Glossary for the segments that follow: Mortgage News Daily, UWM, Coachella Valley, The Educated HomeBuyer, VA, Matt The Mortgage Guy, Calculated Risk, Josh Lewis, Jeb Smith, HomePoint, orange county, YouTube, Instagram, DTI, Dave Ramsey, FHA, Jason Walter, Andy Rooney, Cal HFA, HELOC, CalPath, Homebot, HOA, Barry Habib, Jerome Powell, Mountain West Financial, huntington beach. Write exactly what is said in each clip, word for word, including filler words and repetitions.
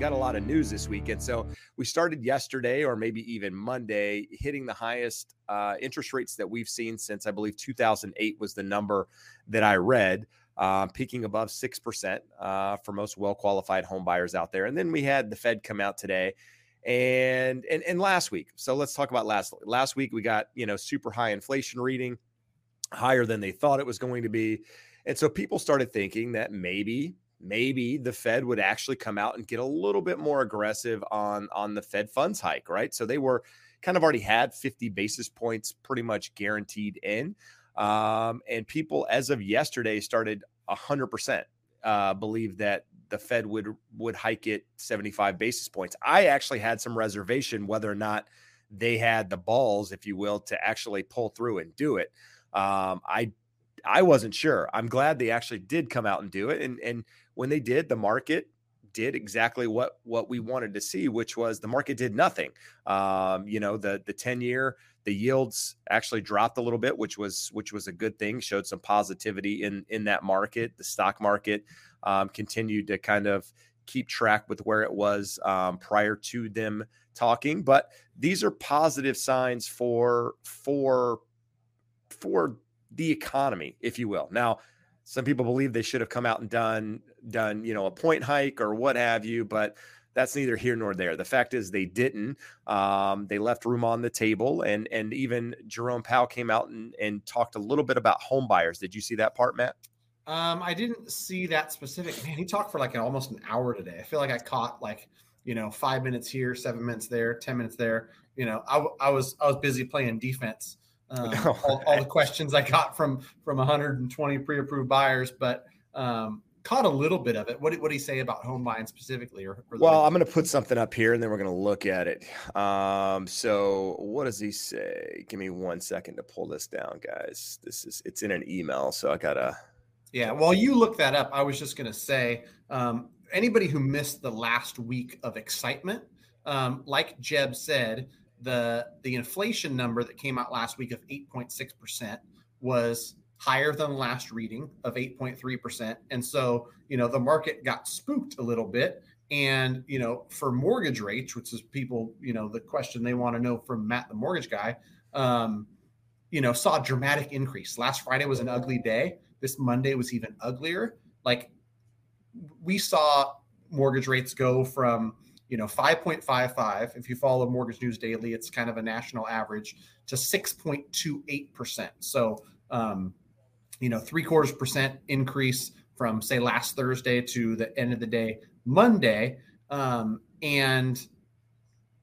Got a lot of news this weekend. So we started yesterday, or maybe even Monday, hitting the highest uh, interest rates that we've seen since, I believe, two thousand eight was the number that I read, uh, peaking above six percent uh, for most well-qualified home buyers out there. And then we had the Fed come out today and and and last week. So let's talk about last last week. We got, you know, super high inflation reading, higher than they thought it was going to be. And so people started thinking that maybe Maybe the Fed would actually come out and get a little bit more aggressive on, on the Fed funds hike, right? So they were kind of already had fifty basis points pretty much guaranteed in. Um, and people, as of yesterday, started one hundred percent uh, believe that the Fed would would hike it seventy-five basis points. I actually had some reservation whether or not they had the balls, if you will, to actually pull through and do it. Um, I I wasn't sure. I'm glad they actually did come out and do it. And and when they did, the market did exactly what what we wanted to see, which was the market did nothing. Um, you know, the the ten-year, the yields actually dropped a little bit, which was which was a good thing, showed some positivity in in that market. The stock market um, continued to kind of keep track with where it was um, prior to them talking. But these are positive signs for for for. the economy, if you will. Now, some people believe they should have come out and done, done, you know, a point hike or what have you, but that's neither here nor there. The fact is they didn't. Um, they left room on the table, and and even Jerome Powell came out and, and talked a little bit about home buyers. Did you see that part, Matt? Um, I didn't see that specific. Man, he talked for like an, almost an hour today. I feel like I caught like, you know, five minutes here, seven minutes there, ten minutes there. You know, I, I was I was busy playing defense. Um, all, all the questions I got from from one hundred twenty pre-approved buyers, but um, caught a little bit of it. What did what did he say about home buying specifically? Or, or well, I'm going to put something up here, and then we're going to look at it. Um, so, what does he say? Give me one second to pull this down, guys. This is it's in an email, so I gotta. Yeah, while you look that up, I was just going to say um, anybody who missed the last week of excitement, um, like Jeb said. The the inflation number that came out last week of eight point six percent was higher than last reading of eight point three percent. And so, you know, the market got spooked a little bit. And, you know, for mortgage rates, which is people, you know, the question they want to know from Matt the Mortgage Guy, um, you know, saw a dramatic increase. Last Friday was an ugly day. This Monday was even uglier. Like, we saw mortgage rates go from, you know, five point five five, if you follow Mortgage News Daily, it's kind of a national average, to six point two eight percent. So, um, you know, three quarters percent increase from, say, last Thursday to the end of the day, Monday. Um, and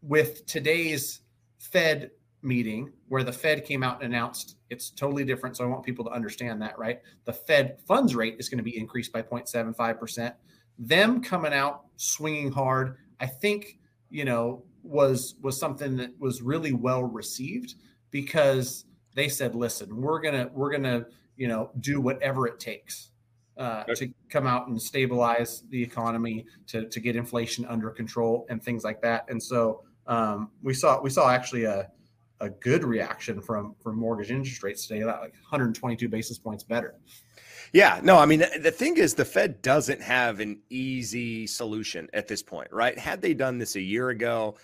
with today's Fed meeting, where the Fed came out and announced it's totally different. So I want people to understand that, right? The Fed funds rate is going to be increased by zero point seven five percent. Them coming out swinging hard, I think, you know, was was something that was really well received, because they said, listen, we're going to we're going to, you know, do whatever it takes uh, okay. to come out and stabilize the economy, to, to get inflation under control and things like that. And so um, we saw we saw actually a, a good reaction from from mortgage interest rates today, about like one hundred twenty-two basis points better. Yeah, no, I mean, the thing is, the Fed doesn't have an easy solution at this point, right? Had they done this a year ago,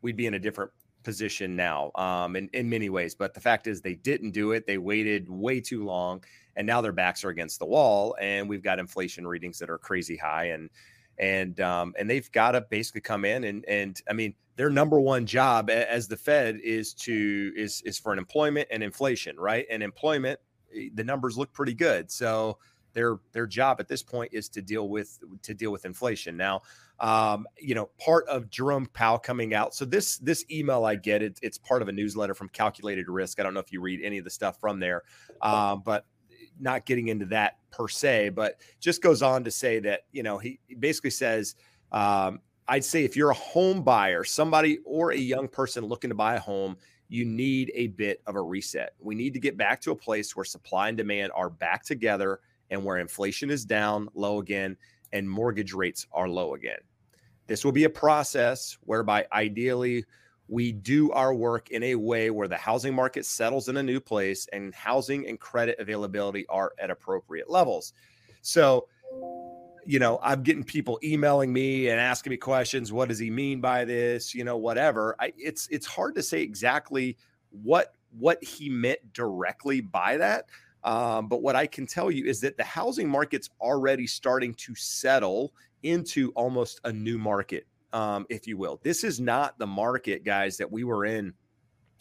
we'd be in a different position now um, in, in many ways. But the fact is they didn't do it. They waited way too long, and now their backs are against the wall, and we've got inflation readings that are crazy high. And and um, and they've got to basically come in and, and I mean, their number one job as the Fed is to is is for employment and inflation, right? And employment, the numbers look pretty good. So their their job at this point is to deal with to deal with inflation. Now, um, you know, part of Jerome Powell coming out. So this this email I get, it, it's part of a newsletter from Calculated Risk. I don't know if you read any of the stuff from there, um, but not getting into that per se, but just goes on to say that, you know, he basically says, um, I'd say if you're a home buyer, somebody or a young person looking to buy a home, you need a bit of a reset. We need to get back to a place where supply and demand are back together and where inflation is down low again and mortgage rates are low again. This will be a process whereby ideally we do our work in a way where the housing market settles in a new place and housing and credit availability are at appropriate levels. So, you know, I'm getting people emailing me and asking me questions. What does he mean by this? You know, whatever. I, it's it's hard to say exactly what what he meant directly by that. Um, but what I can tell you is that the housing market's already starting to settle into almost a new market, um, if you will. This is not the market, guys, that we were in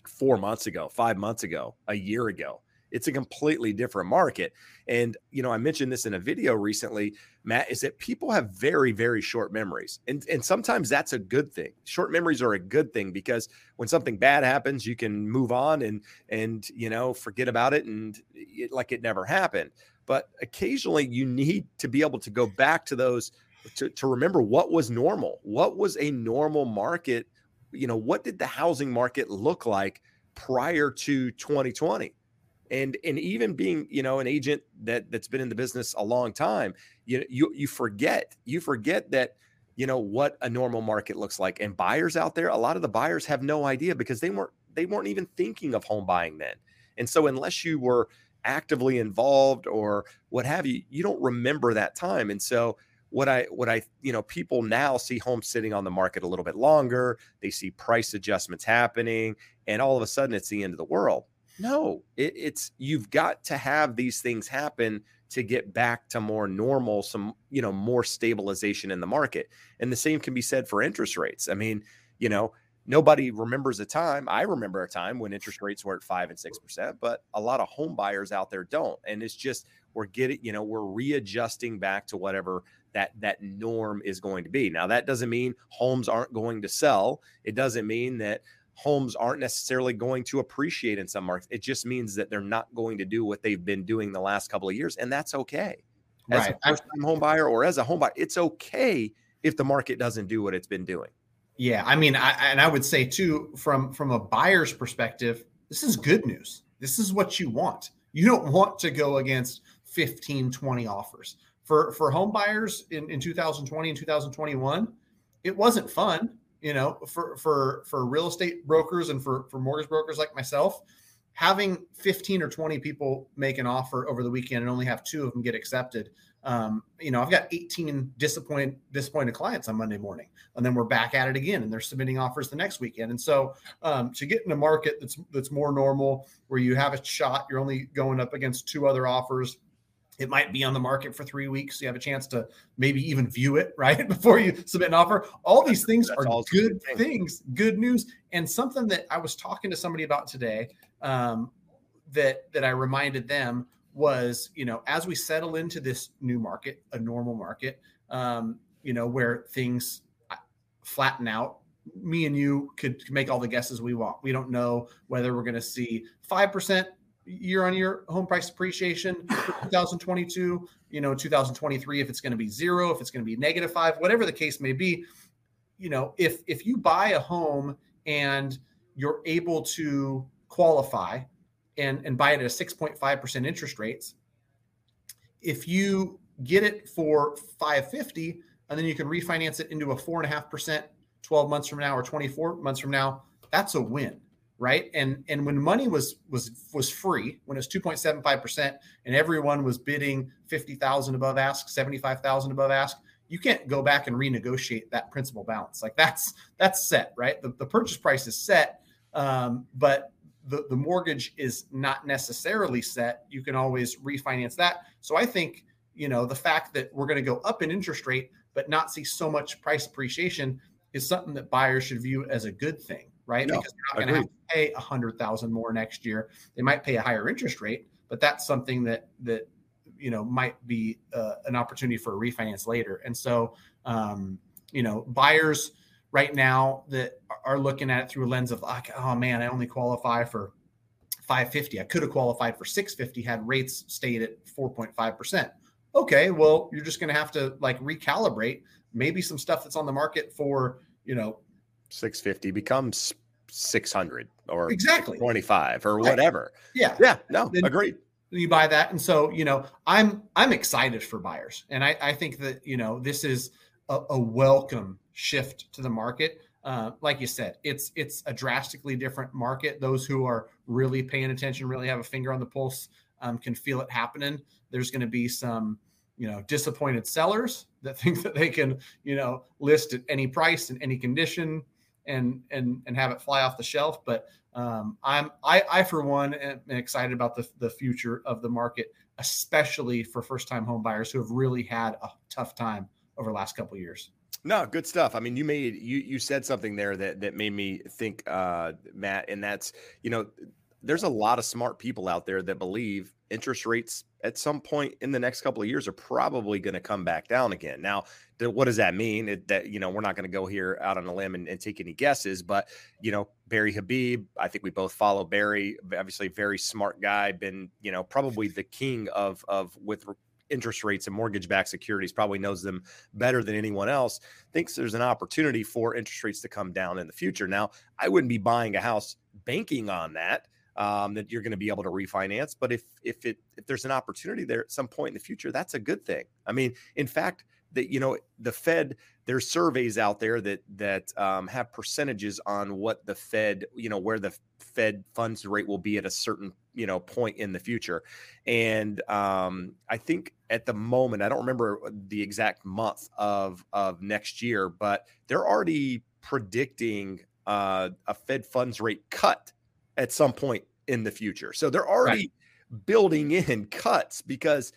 four months ago, five months ago, a year ago. It's a completely different market. And, you know, I mentioned this in a video recently, Matt, is that people have very, very short memories. And, and sometimes that's a good thing. Short memories are a good thing because when something bad happens, you can move on and, and, you know, forget about it and it, like it never happened. But occasionally you need to be able to go back to those, to, to remember what was normal. What was a normal market? You know, what did the housing market look like prior to twenty twenty? And and even being, you know, an agent that that's been in the business a long time, you you you forget, you forget that, you know, what a normal market looks like. And buyers out there, a lot of the buyers have no idea because they weren't they weren't even thinking of home buying then. And so unless you were actively involved or what have you, you don't remember that time. And so what I what I, you know, people now see homes sitting on the market a little bit longer, they see price adjustments happening, and all of a sudden it's the end of the world. No, it, it's you've got to have these things happen to get back to more normal, some, you know, more stabilization in the market. And the same can be said for interest rates. I mean, you know, nobody remembers a time. I remember a time when interest rates were at five and six percent, but a lot of home buyers out there don't. And it's just we're getting, you know, we're readjusting back to whatever that that norm is going to be. Now, that doesn't mean homes aren't going to sell. It doesn't mean that homes aren't necessarily going to appreciate in some markets. It just means that they're not going to do what they've been doing the last couple of years. And that's okay. As right. a first-time home buyer or as a home buyer, it's okay if the market doesn't do what it's been doing. Yeah. I mean, I, and I would say too, from, from a buyer's perspective, this is good news. This is what you want. You don't want to go against fifteen, twenty offers. For, for home buyers in, in two thousand twenty and two thousand twenty-one, it wasn't fun. You know, for, for, for real estate brokers and for, for mortgage brokers like myself, having fifteen or twenty people make an offer over the weekend and only have two of them get accepted. Um, you know, I've got eighteen disappointed, disappointed clients on Monday morning, and then we're back at it again and they're submitting offers the next weekend. And so um, to get in a market that's, that's more normal, where you have a shot, you're only going up against two other offers. It might be on the market for three weeks. You have a chance to maybe even view it right before you submit an offer. All these things That's are good things, good news. And something that I was talking to somebody about today um, that, that I reminded them was, you know, as we settle into this new market, a normal market, um, you know, where things flatten out, me and you could make all the guesses we want. We don't know whether we're going to see five percent year-on-year home price appreciation for two thousand twenty-two, you know, two thousand twenty-three, if it's going to be zero, if it's going to be negative five, whatever the case may be. You know, if if you buy a home and you're able to qualify and, and buy it at a six point five percent interest rates, if you get it for five fifty and then you can refinance it into a four point five percent twelve months from now or twenty-four months from now, that's a win. Right. And and when money was was was free, when it was two point seven five percent and everyone was bidding fifty thousand above ask, seventy-five thousand above ask, you can't go back and renegotiate that principal balance. Like that's that's set. Right. The, the purchase price is set, um, but the, the mortgage is not necessarily set. You can always refinance that. So I think, you know, the fact that we're going to go up in interest rate, but not see so much price appreciation is something that buyers should view as a good thing. Right. No, because they're not going to have to pay a hundred thousand more next year. They might pay a higher interest rate, but that's something that, that, you know, might be uh, an opportunity for a refinance later. And so, um, you know, buyers right now that are looking at it through a lens of like, oh man, I only qualify for five fifty. I could have qualified for six fifty had rates stayed at four point five percent. Okay. Well, you're just going to have to like recalibrate maybe some stuff that's on the market for, you know, six fifty becomes six hundred or exactly twenty-five or whatever. Right. Yeah. Yeah. No, then agreed. You buy that. And so, you know, I'm, I'm excited for buyers. And I, I think that, you know, this is a, a welcome shift to the market. Uh, like you said, it's, it's a drastically different market. Those who are really paying attention, really have a finger on the pulse, um, can feel it happening. There's going to be some, you know, disappointed sellers that think that they can, you know, list at any price in any condition and, and, and have it fly off the shelf. But, um, I'm, I, I, for one, am excited about the, the future of the market, especially for first-time home buyers who have really had a tough time over the last couple of years. No, good stuff. I mean, you made, you, you said something there that, that made me think, uh, Matt, and that's, you know, there's a lot of smart people out there that believe interest rates at some point in the next couple of years are probably going to come back down again. Now, th- what does that mean? It, that, you know, we're not going to go here out on a limb and, and take any guesses, but, you know, Barry Habib, I think we both follow Barry, obviously very smart guy, been, you know, probably the king of, of with interest rates and mortgage-backed securities, probably knows them better than anyone else, thinks there's an opportunity for interest rates to come down in the future. Now, I wouldn't be buying a house banking on that. Um, that you're going to be able to refinance. But if, if it, if there's an opportunity there at some point in the future, that's a good thing. I mean, in fact, that, you know, the Fed, there's surveys out there that, that, um, have percentages on what the Fed, you know, where the Fed funds rate will be at a certain, you know, point in the future. And, um, I think at the moment, I don't remember the exact month of, of next year, but they're already predicting, uh, a Fed funds rate cut at some point in the future. So they're already right. building in cuts because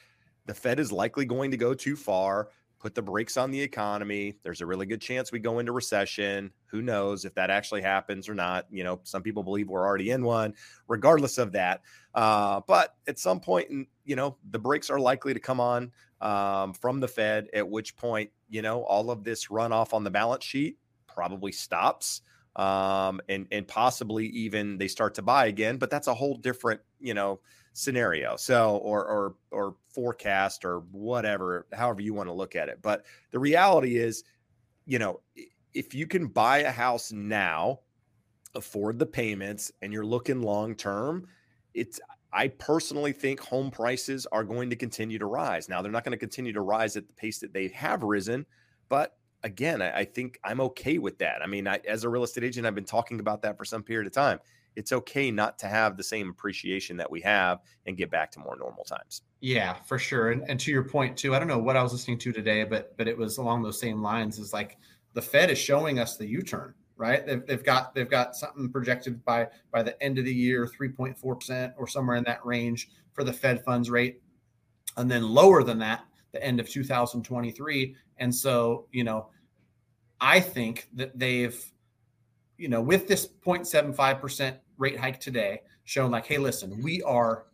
the Fed is likely going to go too far, put the brakes on the economy. There's a really good chance we go into recession. Who knows if that actually happens or not? You know, some people believe we're already in one, regardless of that. Uh, but at some point, in, you know, the brakes are likely to come on um, from the Fed, at which point, you know, all of this runoff on the balance sheet probably stops. Um, and, and possibly even they start to buy again, but that's a whole different, you know, scenario. So, or, or, or forecast or whatever, however you want to look at it. But the reality is, you know, if you can buy a house now, afford the payments, and you're looking long-term, it's, I personally think home prices are going to continue to rise. Now, they're not going to continue to rise at the pace that they have risen, but again, I think I'm okay with that. I mean, I, as a real estate agent, I've been talking about that for some period of time. It's okay not to have the same appreciation that we have and get back to more normal times. Yeah, for sure. And, and to your point too, I don't know what I was listening to today, but but it was along those same lines. Is like the Fed is showing us the U-turn, right? They've, they've got they've got something projected by by the end of the year, three point four percent or somewhere in that range for the Fed funds rate, and then lower than that the end of two thousand twenty-three. And so, you know, I think that they've, you know, with this zero point seven five percent rate hike today, shown like, hey, listen, we are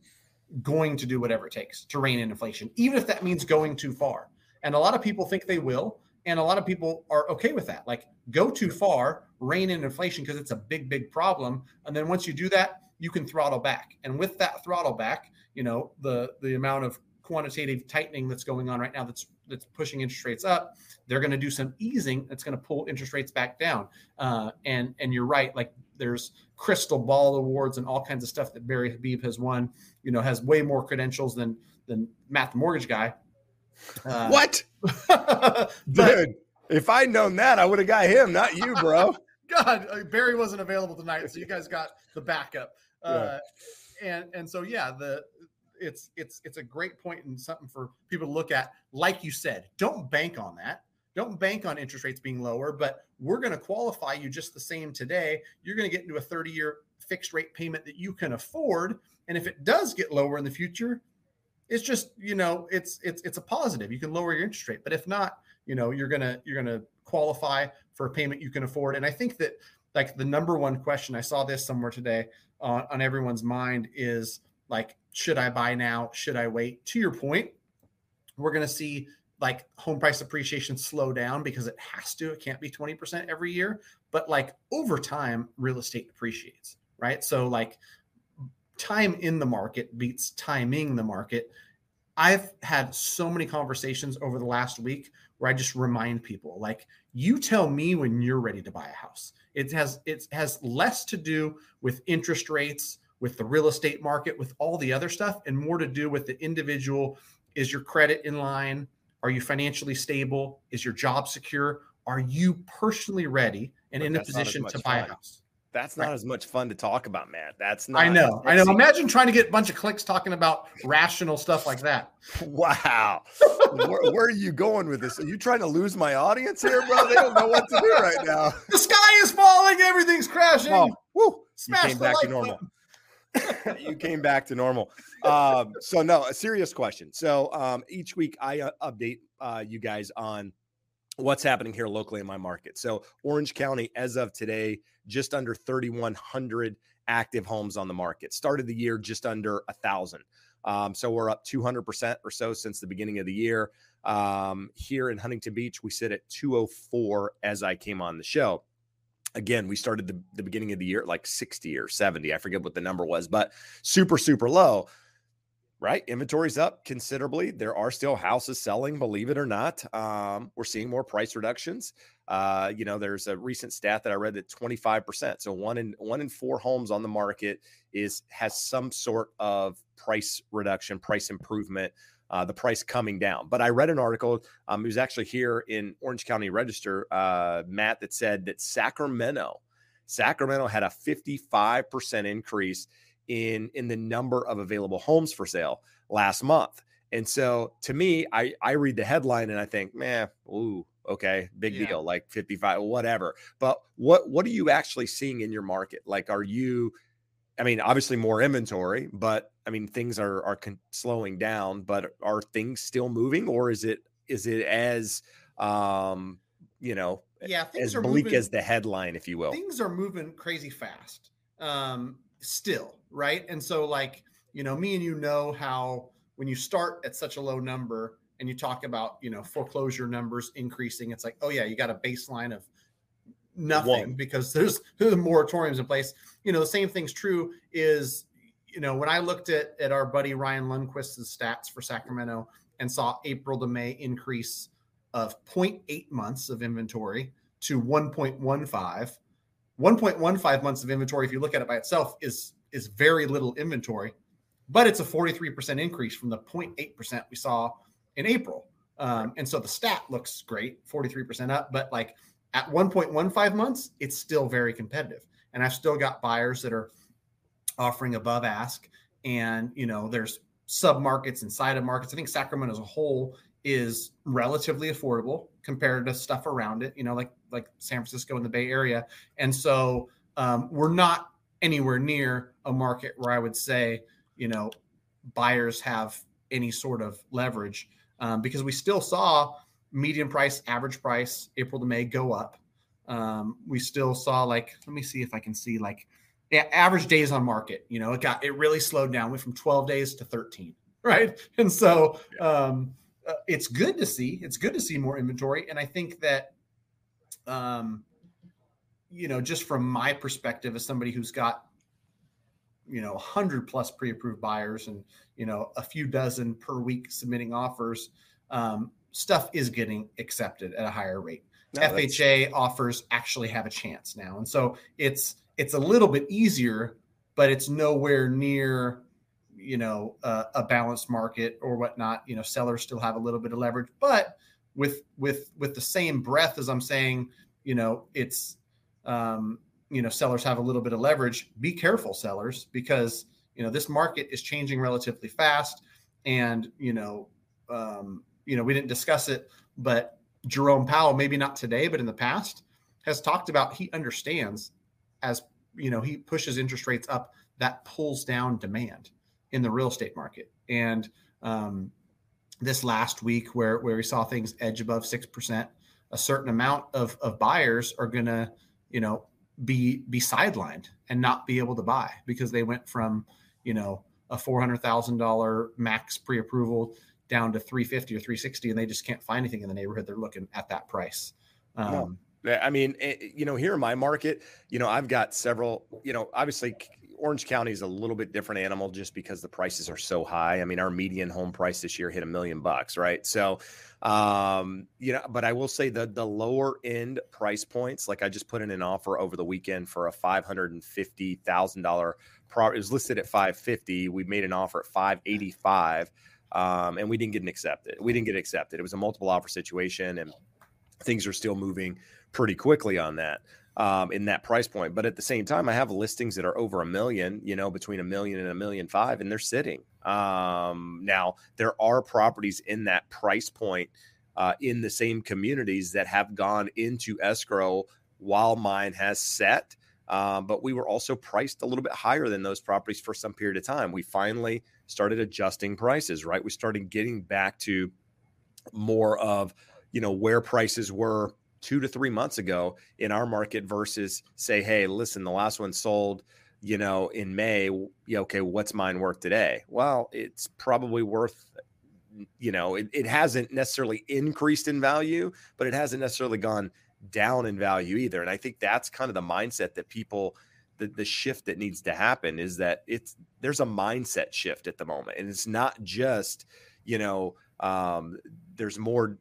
going to do whatever it takes to rein in inflation, even if that means going too far. And a lot of people think they will. And a lot of people are okay with that. Like, go too far, rein in inflation, because it's a big, big problem. And then once you do that, you can throttle back. And with that throttle back, you know, the, the amount of quantitative tightening that's going on right now, that's that's pushing interest rates up. They're going to do some easing that's going to pull interest rates back down. Uh, and and you're right, like there's crystal ball awards and all kinds of stuff that Barry Habib has won. You know, has way more credentials than than Matt the Mortgage Guy. Uh, what, dude? If I'd known that, I would have got him, not you, bro. God, Barry wasn't available tonight, so you guys got the backup. Uh, yeah. And and so yeah, the. It's it's it's a great point and something for people to look at. Like you said, don't bank on that. Don't bank on interest rates being lower, but we're going to qualify you just the same today. You're going to get into a thirty-year fixed rate payment that you can afford. And if it does get lower in the future, it's just, you know, it's it's it's a positive. You can lower your interest rate. But if not, you know, you're gonna you're gonna qualify for a payment you can afford. And I think that like the number one question, I saw this somewhere today on, on everyone's mind is like, should I buy now? Should I wait? To your point, we're going to see like home price appreciation slow down because it has to. It can't be twenty percent every year, but like over time, real estate appreciates, right? So like time in the market beats timing the market. I've had so many conversations over the last week where I just remind people, like, you tell me when you're ready to buy a house. It has, it has less to do with interest rates, with the real estate market, with all the other stuff, and more to do with the individual. Is your credit in line? Are you financially stable? Is your job secure? Are you personally ready and but in a position to buy fun. a house? That's not right. as much fun to talk about, Matt. That's not. I know. I know. Imagine trying to get a bunch of clicks talking about rational stuff like that. Wow. where, where are you going with this? Are you trying to lose my audience here, bro? They don't know what to do right now. The sky is falling. Everything's crashing. Oh, woo. Smash you came the back to normal. You came back to normal. Um, so no, a serious question. So um, each week I uh, update uh, you guys on what's happening here locally in my market. So Orange County, as of today, just under thirty-one hundred active homes on the market. Started the year just under a thousand. Um, so we're up two hundred percent or so since the beginning of the year. Um, here in Huntington Beach, we sit at two oh four as I came on the show. Again, we started the, the beginning of the year at like sixty or seventy. I forget what the number was, but super, super low. Right? Inventory's up considerably. There are still houses selling, believe it or not. Um, we're seeing more price reductions. Uh, you know, there's a recent stat that I read that twenty-five percent. So one in one in four homes on the market is has some sort of price reduction, price improvement, uh, the price coming down. But I read an article, um, it was actually here in Orange County Register, uh, Matt, that said that Sacramento, Sacramento had a fifty-five percent increase in in the number of available homes for sale last month. And so to me, I, I read the headline and I think, man, ooh, okay, big yeah. deal, like fifty-five, whatever. But what, what are you actually seeing in your market? Like, are you, I mean, obviously more inventory, but I mean, things are, are con- slowing down, but are things still moving, or is it, is it as, um, you know, yeah, as bleak moving, as the headline, if you will? Things are moving crazy fast. Um, still. Right. And so, like, you know, me and you know how when you start at such a low number and you talk about, you know, foreclosure numbers increasing, it's like, oh, yeah, you got a baseline of nothing One. because there's, there's moratoriums in place. You know, the same thing's true is, you know, when I looked at at our buddy Ryan Lundquist's stats for Sacramento and saw April to May increase of zero point eight months of inventory to one point one five. one point one five months of inventory, if you look at it by itself, is is very little inventory, but it's a forty-three percent increase from the zero point eight percent we saw in April. Um, and so the stat looks great, forty-three percent up, but like at one point one five months, it's still very competitive. And I've still got buyers that are offering above ask, and, you know, there's submarkets inside of markets. I think Sacramento as a whole is relatively affordable compared to stuff around it, you know, like, like San Francisco and the Bay Area. And so um, we're not anywhere near a market where I would say, you know, buyers have any sort of leverage, um, because we still saw median price, average price, April to May go up. Um, we still saw, like, let me see if I can see, like, yeah, average days on market, you know, it got, it really slowed down, went from twelve days to thirteen. Right. And so um, uh, it's good to see, it's good to see more inventory. And I think that, um, you know, just from my perspective as somebody who's got, you know, one hundred plus pre-approved buyers and, you know, a few dozen per week submitting offers, um, stuff is getting accepted at a higher rate. No, F H A that's... offers actually have a chance now. And so it's, it's a little bit easier, but it's nowhere near, you know, uh, a balanced market or whatnot. You know, sellers still have a little bit of leverage, but with, with, with the same breath as I'm saying, you know, it's, um, you know, sellers have a little bit of leverage. Be careful, sellers, because, you know, this market is changing relatively fast. And, you know, um, you know, we didn't discuss it, but Jerome Powell, maybe not today, but in the past, has talked about, he understands as, you know, he pushes interest rates up, that pulls down demand in the real estate market. And, um, this last week where, where we saw things edge above six percent, a certain amount of, of buyers are going to, you know, be, be sidelined and not be able to buy because they went from, you know, a four hundred thousand dollars max pre-approval down to three fifty or three sixty, and they just can't find anything in the neighborhood they're looking at that price. Um, no. I mean, it, you know, here in my market, you know, I've got several, you know, obviously Orange County is a little bit different animal just because the prices are so high. I mean, our median home price this year hit a million bucks, right? So, um, you know, but I will say the the lower end price points, like I just put in an offer over the weekend for a five hundred fifty thousand dollars property. It was listed at five fifty. We made an offer at five eighty-five, um, and we didn't get an accepted. We didn't get accepted. It was a multiple offer situation, and things are still moving pretty quickly on that. Um, in that price point. But at the same time, I have listings that are over a million, you know, between a million and a million five, and they're sitting. Um, now, there are properties in that price point uh, in the same communities that have gone into escrow while mine has set. Um, but we were also priced a little bit higher than those properties for some period of time. We finally started adjusting prices, right? We started getting back to more of, you know, where prices were two to three months ago in our market versus say, hey, listen, the last one sold, you know, in May. Okay, what's mine worth today? Well, it's probably worth, you know, it, it hasn't necessarily increased in value, but it hasn't necessarily gone down in value either. And I think that's kind of the mindset that people, the, the shift that needs to happen is that it's, there's a mindset shift at the moment. And it's not just, you know, um, there's more,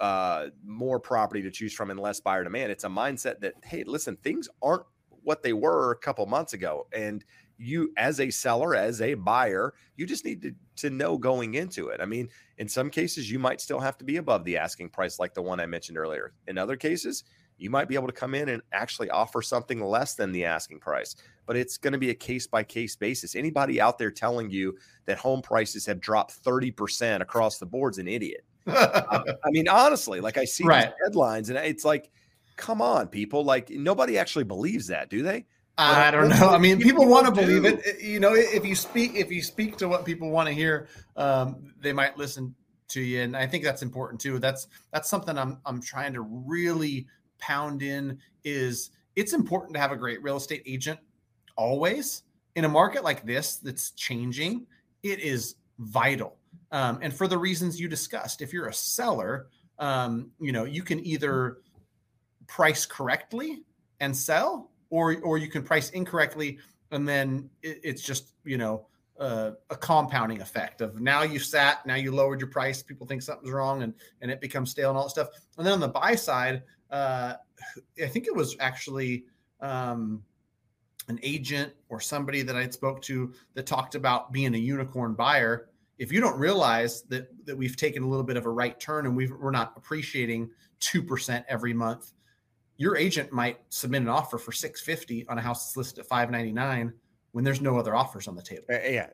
uh, more property to choose from and less buyer demand. It's a mindset that, hey, listen, things aren't what they were a couple months ago. And you, as a seller, as a buyer, you just need to, to know going into it. I mean, in some cases you might still have to be above the asking price, like the one I mentioned earlier. In other cases, you might be able to come in and actually offer something less than the asking price, but it's going to be a case-by-case basis. Anybody out there telling you that home prices have dropped thirty percent across the board is an idiot. I mean, honestly, like I see right. these headlines and it's like, come on, people. Like nobody actually believes that, do they? I don't know. I mean, people, people want to believe do. it. You know, if you speak, if you speak to what people want to hear, um, they might listen to you. And I think that's important too. That's, that's something I'm, I'm trying to really pound in is it's important to have a great real estate agent always in a market like this that's changing. It is vital. Um, and for the reasons you discussed, if you're a seller, um, you know, you can either price correctly and sell, or, or you can price incorrectly. And then it, it's just, you know, uh, a compounding effect of now you sat, now you lowered your price. People think something's wrong and, and it becomes stale and all that stuff. And then on the buy side, Uh, I think it was actually um, an agent or somebody that I spoke to that talked about being a unicorn buyer. If you don't realize that that we've taken a little bit of a right turn and we've, we're not appreciating two percent every month, your agent might submit an offer for six fifty on a house that's listed at five ninety-nine when there's no other offers on the table.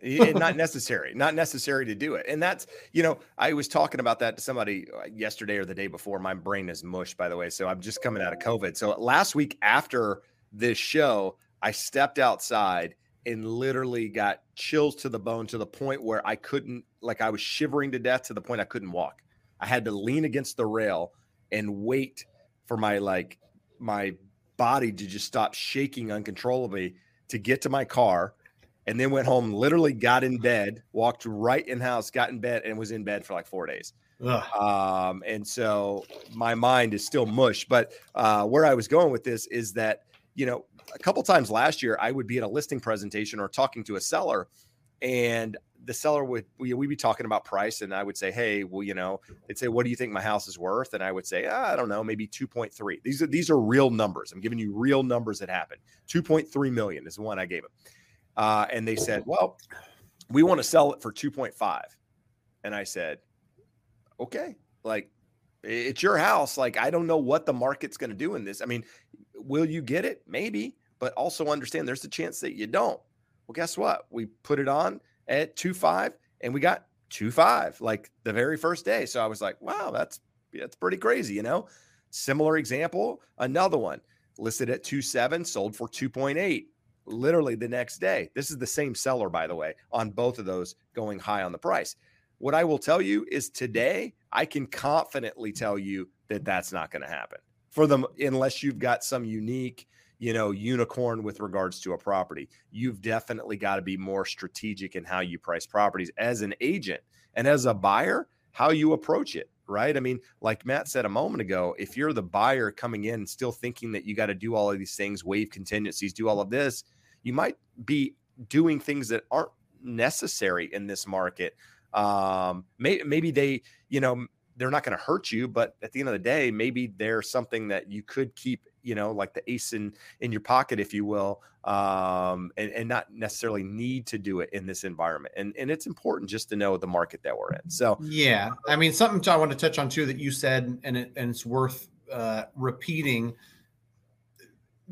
Yeah, not necessary, not necessary to do it. And that's, you know, I was talking about that to somebody yesterday or the day before. My brain is mush, by the way. So I'm just coming out of COVID. So last week after this show, I stepped outside and literally got chills to the bone to the point where I couldn't, like I was shivering to death to the point I couldn't walk. I had to lean against the rail and wait for my, like my body to just stop shaking uncontrollably to get to my car, and then went home, literally got in bed, walked right in house, got in bed, and was in bed for like four days. Um, and so my mind is still mush. But uh, where I was going with this is that, you know, a couple times last year, I would be at a listing presentation or talking to a seller, and the seller would, we, we'd be talking about price. And I would say, hey, well, you know, they'd say, what do you think my house is worth? And I would say, ah, I don't know, maybe two point three. These are, these are real numbers. I'm giving you real numbers that happened. two point three million is the one I gave them. Uh, and they said, well, we want to sell it for two point five. And I said, okay, like it's your house. Like, I don't know what the market's going to do in this. I mean, will you get it? Maybe, but also understand there's a chance that you don't. Well, guess what? We put it on at two point five and we got two point five like the very first day. So I was like, wow, that's, that's pretty crazy. You know, similar example, another one listed at two point seven, sold for two point eight, literally the next day. This is the same seller, by the way, on both of those going high on the price. What I will tell you is today, I can confidently tell you that that's not going to happen for them unless you've got some unique, you know, unicorn with regards to a property. You've definitely got to be more strategic in how you price properties as an agent and as a buyer, how you approach it, right? I mean, like Matt said a moment ago, if you're the buyer coming in and still thinking that you got to do all of these things, waive contingencies, do all of this, you might be doing things that aren't necessary in this market. Um, may, maybe they, you know, they're not going to hurt you, but at the end of the day, maybe they're something that you could keep, you know, like the ace in, in your pocket, if you will, um, and, and not necessarily need to do it in this environment. And and it's important just to know the market that we're in. So, yeah, I mean, something I want to touch on too, that you said, and it, and it's worth uh, repeating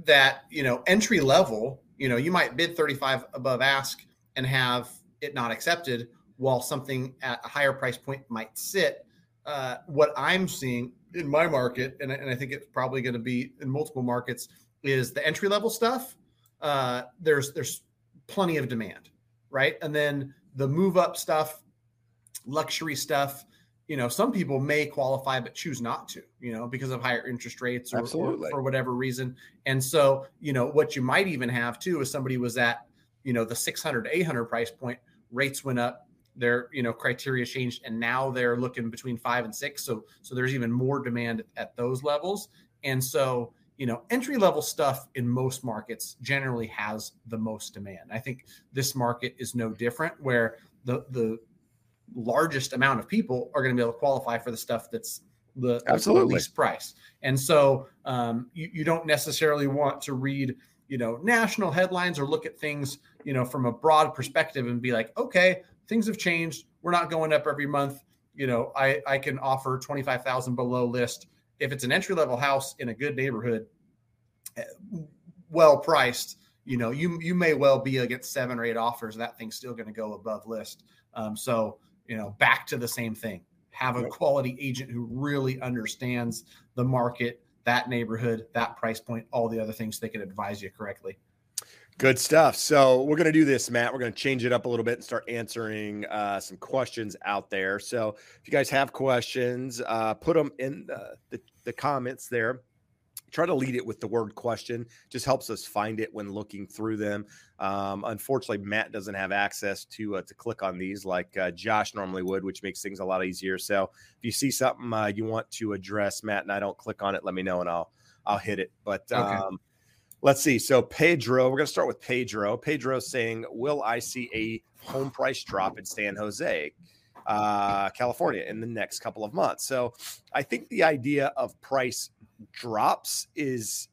that, you know, entry level, you know, you might bid thirty-five above ask and have it not accepted, while something at a higher price point might sit. Uh, what I'm seeing in my market, and, and I think it's probably going to be in multiple markets, is the entry level stuff. Uh, there's there's plenty of demand, right? And then the move up stuff, luxury stuff. You know, some people may qualify but choose not to, you know, because of higher interest rates or, or for whatever reason. And so, you know, what you might even have too is somebody was at, you know, the six hundred to eight hundred price point, rates went up, their, you know, criteria changed, and now they're looking between five and six. So, so there's even more demand at those levels. And so, you know, entry level stuff in most markets generally has the most demand. I think this market is no different, where the, the largest amount of people are going to be able to qualify for the stuff that's the, Absolutely. the least price. And so, um, you, you don't necessarily want to read, you know, national headlines or look at things, you know, from a broad perspective and be like, okay, things have changed. We're not going up every month. You know, I, I can offer twenty-five thousand below list. If it's an entry-level house in a good neighborhood, well-priced, you know, you, you may well be against seven or eight offers. That thing's still going to go above list. Um, so, you know, back to the same thing, have a quality agent who really understands the market, that neighborhood, that price point, all the other things, they can advise you correctly. Good stuff. So we're going to do this, Matt. We're going to change it up a little bit and start answering uh, some questions out there. So if you guys have questions, uh, put them in the, the, the comments there. Try to lead it with the word question. Just helps us find it when looking through them. Um, unfortunately, Matt doesn't have access to uh, to click on these like uh, Josh normally would, which makes things a lot easier. So if you see something uh, you want to address, Matt, and I don't click on it, let me know and I'll I'll hit it. But um, okay. Let's see. So Pedro, we're going to start with Pedro. Pedro's saying, will I see a home price drop in San Jose, uh, California in the next couple of months? So I think the idea of price drops is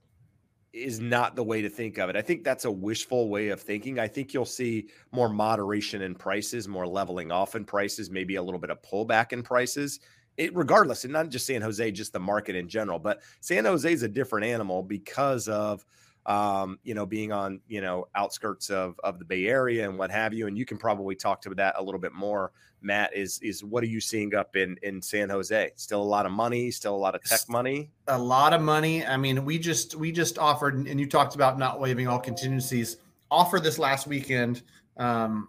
is not the way to think of it. I think that's a wishful way of thinking. I think you'll see more moderation in prices, more leveling off in prices, maybe a little bit of pullback in prices. It, regardless, and not just San Jose, just the market in general. But San Jose is a different animal because of Um, you know, being on, you know, outskirts of, of the Bay Area and what have you. And you can probably talk to that a little bit more, Matt, is, is what are you seeing up in, in San Jose? Still a lot of money, still a lot of tech money, a lot of money. I mean, we just, we just offered, and you talked about not waiving all contingencies, offer this last weekend, um,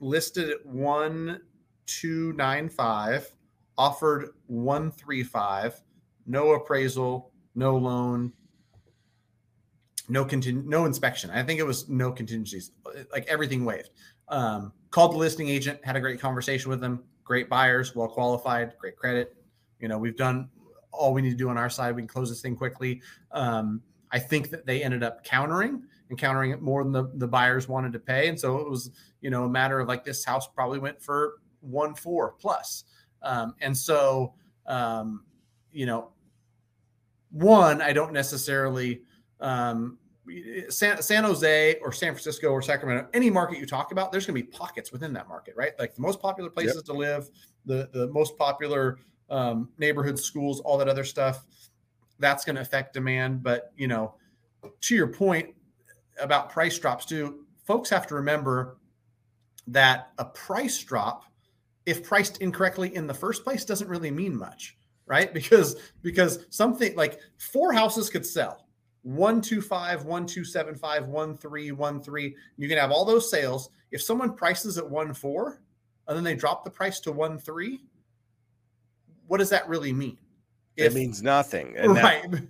listed at one two nine five, offered one three five, no appraisal, no loan, No contin- no inspection. I think it was no contingencies, like everything waived. Um, called the listing agent, had a great conversation with them. Great buyers, well qualified, great credit. You know, we've done all we need to do on our side. We can close this thing quickly. Um, I think that they ended up countering and countering it more than the, the buyers wanted to pay. And so it was, you know, a matter of like this house probably went for one four plus. Um, and so, um, you know, one, I don't necessarily. Um, San, San Jose or San Francisco or Sacramento, any market you talk about, there's going to be pockets within that market, right? Like the most popular places yep. to live, the, the most popular um, neighborhoods, schools, all that other stuff, that's going to affect demand. But, you know, to your point about price drops too, folks have to remember that a price drop, if priced incorrectly in the first place, doesn't really mean much, right? Because, because something like four houses could sell. One, two, five, one, two, seven, five, one, three, one, three. You can have all those sales. If someone prices at one, four, and then they drop the price to one, three, what does that really mean? If, it means nothing. And right. That,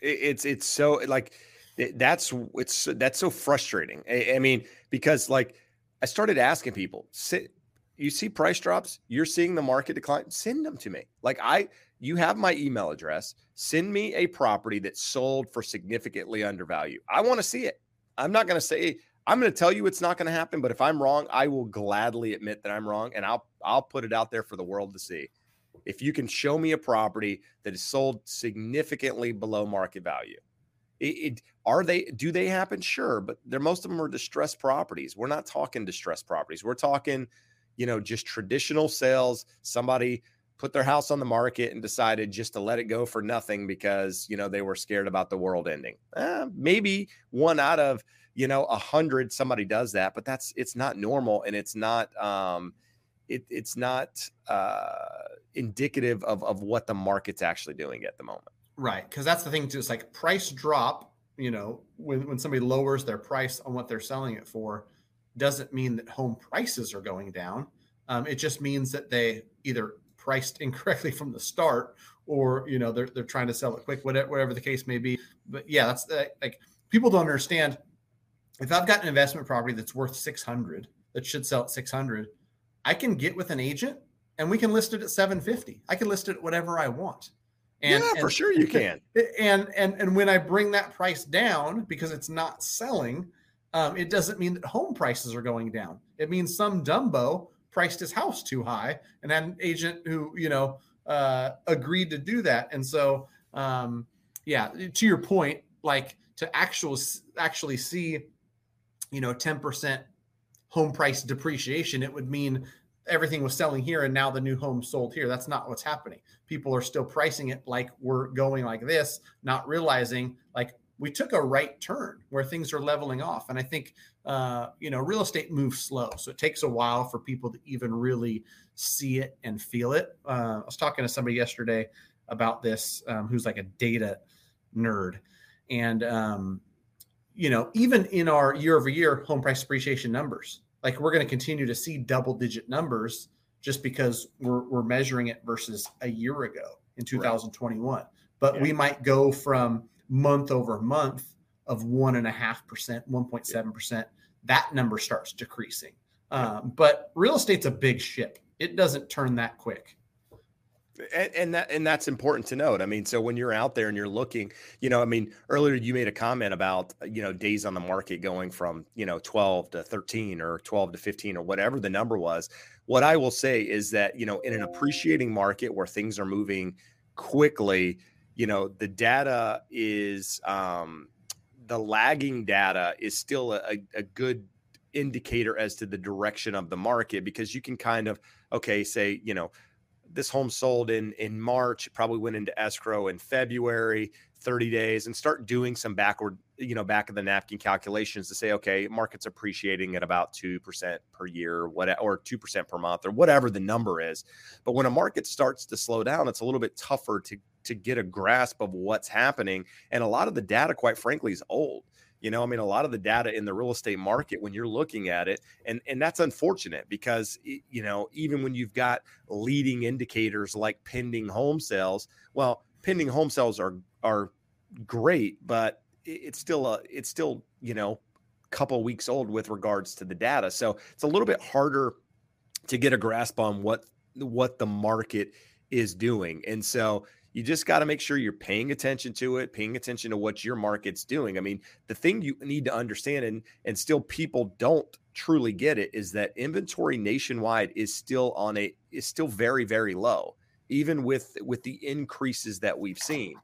it's, it's so like, it, that's, it's, that's so frustrating. I, I mean, because like I started asking people, sit, you see price drops, you're seeing the market decline, send them to me. Like I, You have my email address. Send me a property that sold for significantly undervalued. I want to see it. I'm not going to say I'm going to tell you it's not going to happen, but if I'm wrong, I will gladly admit that I'm wrong, and I'll I'll put it out there for the world to see. If you can show me a property that is sold significantly below market value, it, it, are they do they happen? Sure, but they're most of them are distressed properties. We're not talking distressed properties. We're talking, you know, just traditional sales. Somebody put their house on the market and decided just to let it go for nothing because, you know, they were scared about the world ending. Eh, maybe one out of, you know, a hundred, somebody does that, but that's, it's not normal. And it's not, um, it, it's not uh, indicative of, of what the market's actually doing at the moment. Right. Cause that's the thing too. It's like price drop, you know, when, when somebody lowers their price on what they're selling it for, doesn't mean that home prices are going down. Um, it just means that they either priced incorrectly from the start, or, you know, they're, they're trying to sell it quick, whatever, whatever the case may be. But yeah, that's uh, like, people don't understand. If I've got an investment property that's worth six hundred, that should sell at six hundred, I can get with an agent and we can list it at seven fifty. I can list it at whatever I want. And, yeah, and, for sure you can. And, and, and when I bring that price down, because it's not selling, um, it doesn't mean that home prices are going down. It means some dumbo priced his house too high and had an agent who, you know, uh, agreed to do that. And so, um, yeah, to your point, like to actual, actually see, you know, ten percent home price depreciation, it would mean everything was selling here and now the new home sold here. That's not what's happening. People are still pricing it like we're going like this, not realizing like we took a right turn where things are leveling off. And I think, uh, you know, real estate moves slow. So it takes a while for people to even really see it and feel it. Uh, I was talking to somebody yesterday about this, um, who's like a data nerd. And, um, you know, even in our year over year home price appreciation numbers, like we're going to continue to see double digit numbers just because we're, we're measuring it versus a year ago in two thousand twenty-one. Right. But yeah, we might go from month over month of one and a half percent, one point seven percent. That number starts decreasing. Um, but real estate's a big ship. It doesn't turn that quick. And, and that and that's important to note. I mean, so when you're out there and you're looking, you know, I mean, earlier you made a comment about, you know, days on the market going from, you know, twelve to thirteen or twelve to fifteen or whatever the number was. What I will say is that, you know, in an appreciating market where things are moving quickly, you know, the data is um, the lagging data is still a, a good indicator as to the direction of the market, because you can kind of, okay, say, you know, this home sold in, in March, it probably went into escrow in February, thirty days, and start doing some backward, you know, back of the napkin calculations to say, okay, market's appreciating at about two percent per year or what, or two percent per month or whatever the number is. But when a market starts to slow down, it's a little bit tougher to, to get a grasp of what's happening. And a lot of the data, quite frankly, is old. You know, I mean, a lot of the data in the real estate market when you're looking at it, and, and that's unfortunate because, you know, even when you've got leading indicators like pending home sales, well, pending home sales are are great, but it's still a it's still, you know, a couple of weeks old with regards to the data. So it's a little bit harder to get a grasp on what what the market is doing. And so you just got to make sure you're paying attention to it, paying attention to what your market's doing. I mean, the thing you need to understand, and, and still people don't truly get it, is that inventory nationwide is still on a, is still very, very low, even with, with the increases that we've seen.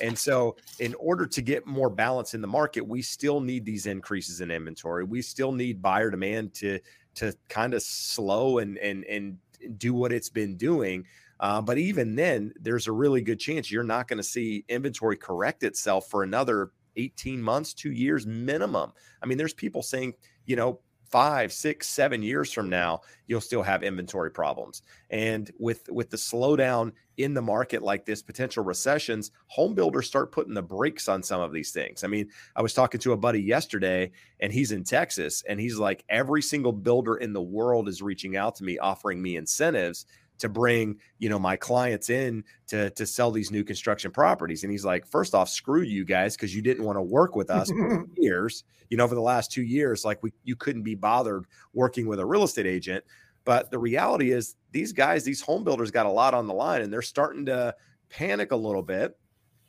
And so in order to get more balance in the market, we still need these increases in inventory. We still need buyer demand to, to kind of slow and, and, and do what it's been doing. Uh, but even then, there's a really good chance you're not going to see inventory correct itself for another eighteen months, two years minimum. I mean, there's people saying, you know, five, six, seven years from now, you'll still have inventory problems. And with with the slowdown in the market like this, potential recessions, home builders start putting the brakes on some of these things. I mean, I was talking to a buddy yesterday, and he's in Texas, and he's like, every single builder in the world is reaching out to me, offering me incentives to bring, you know, my clients in to, to sell these new construction properties. And he's like, first off, screw you guys, because you didn't want to work with us for years, you know, for the last two years, like we, you couldn't be bothered working with a real estate agent. But the reality is these guys, these home builders got a lot on the line, and they're starting to panic a little bit.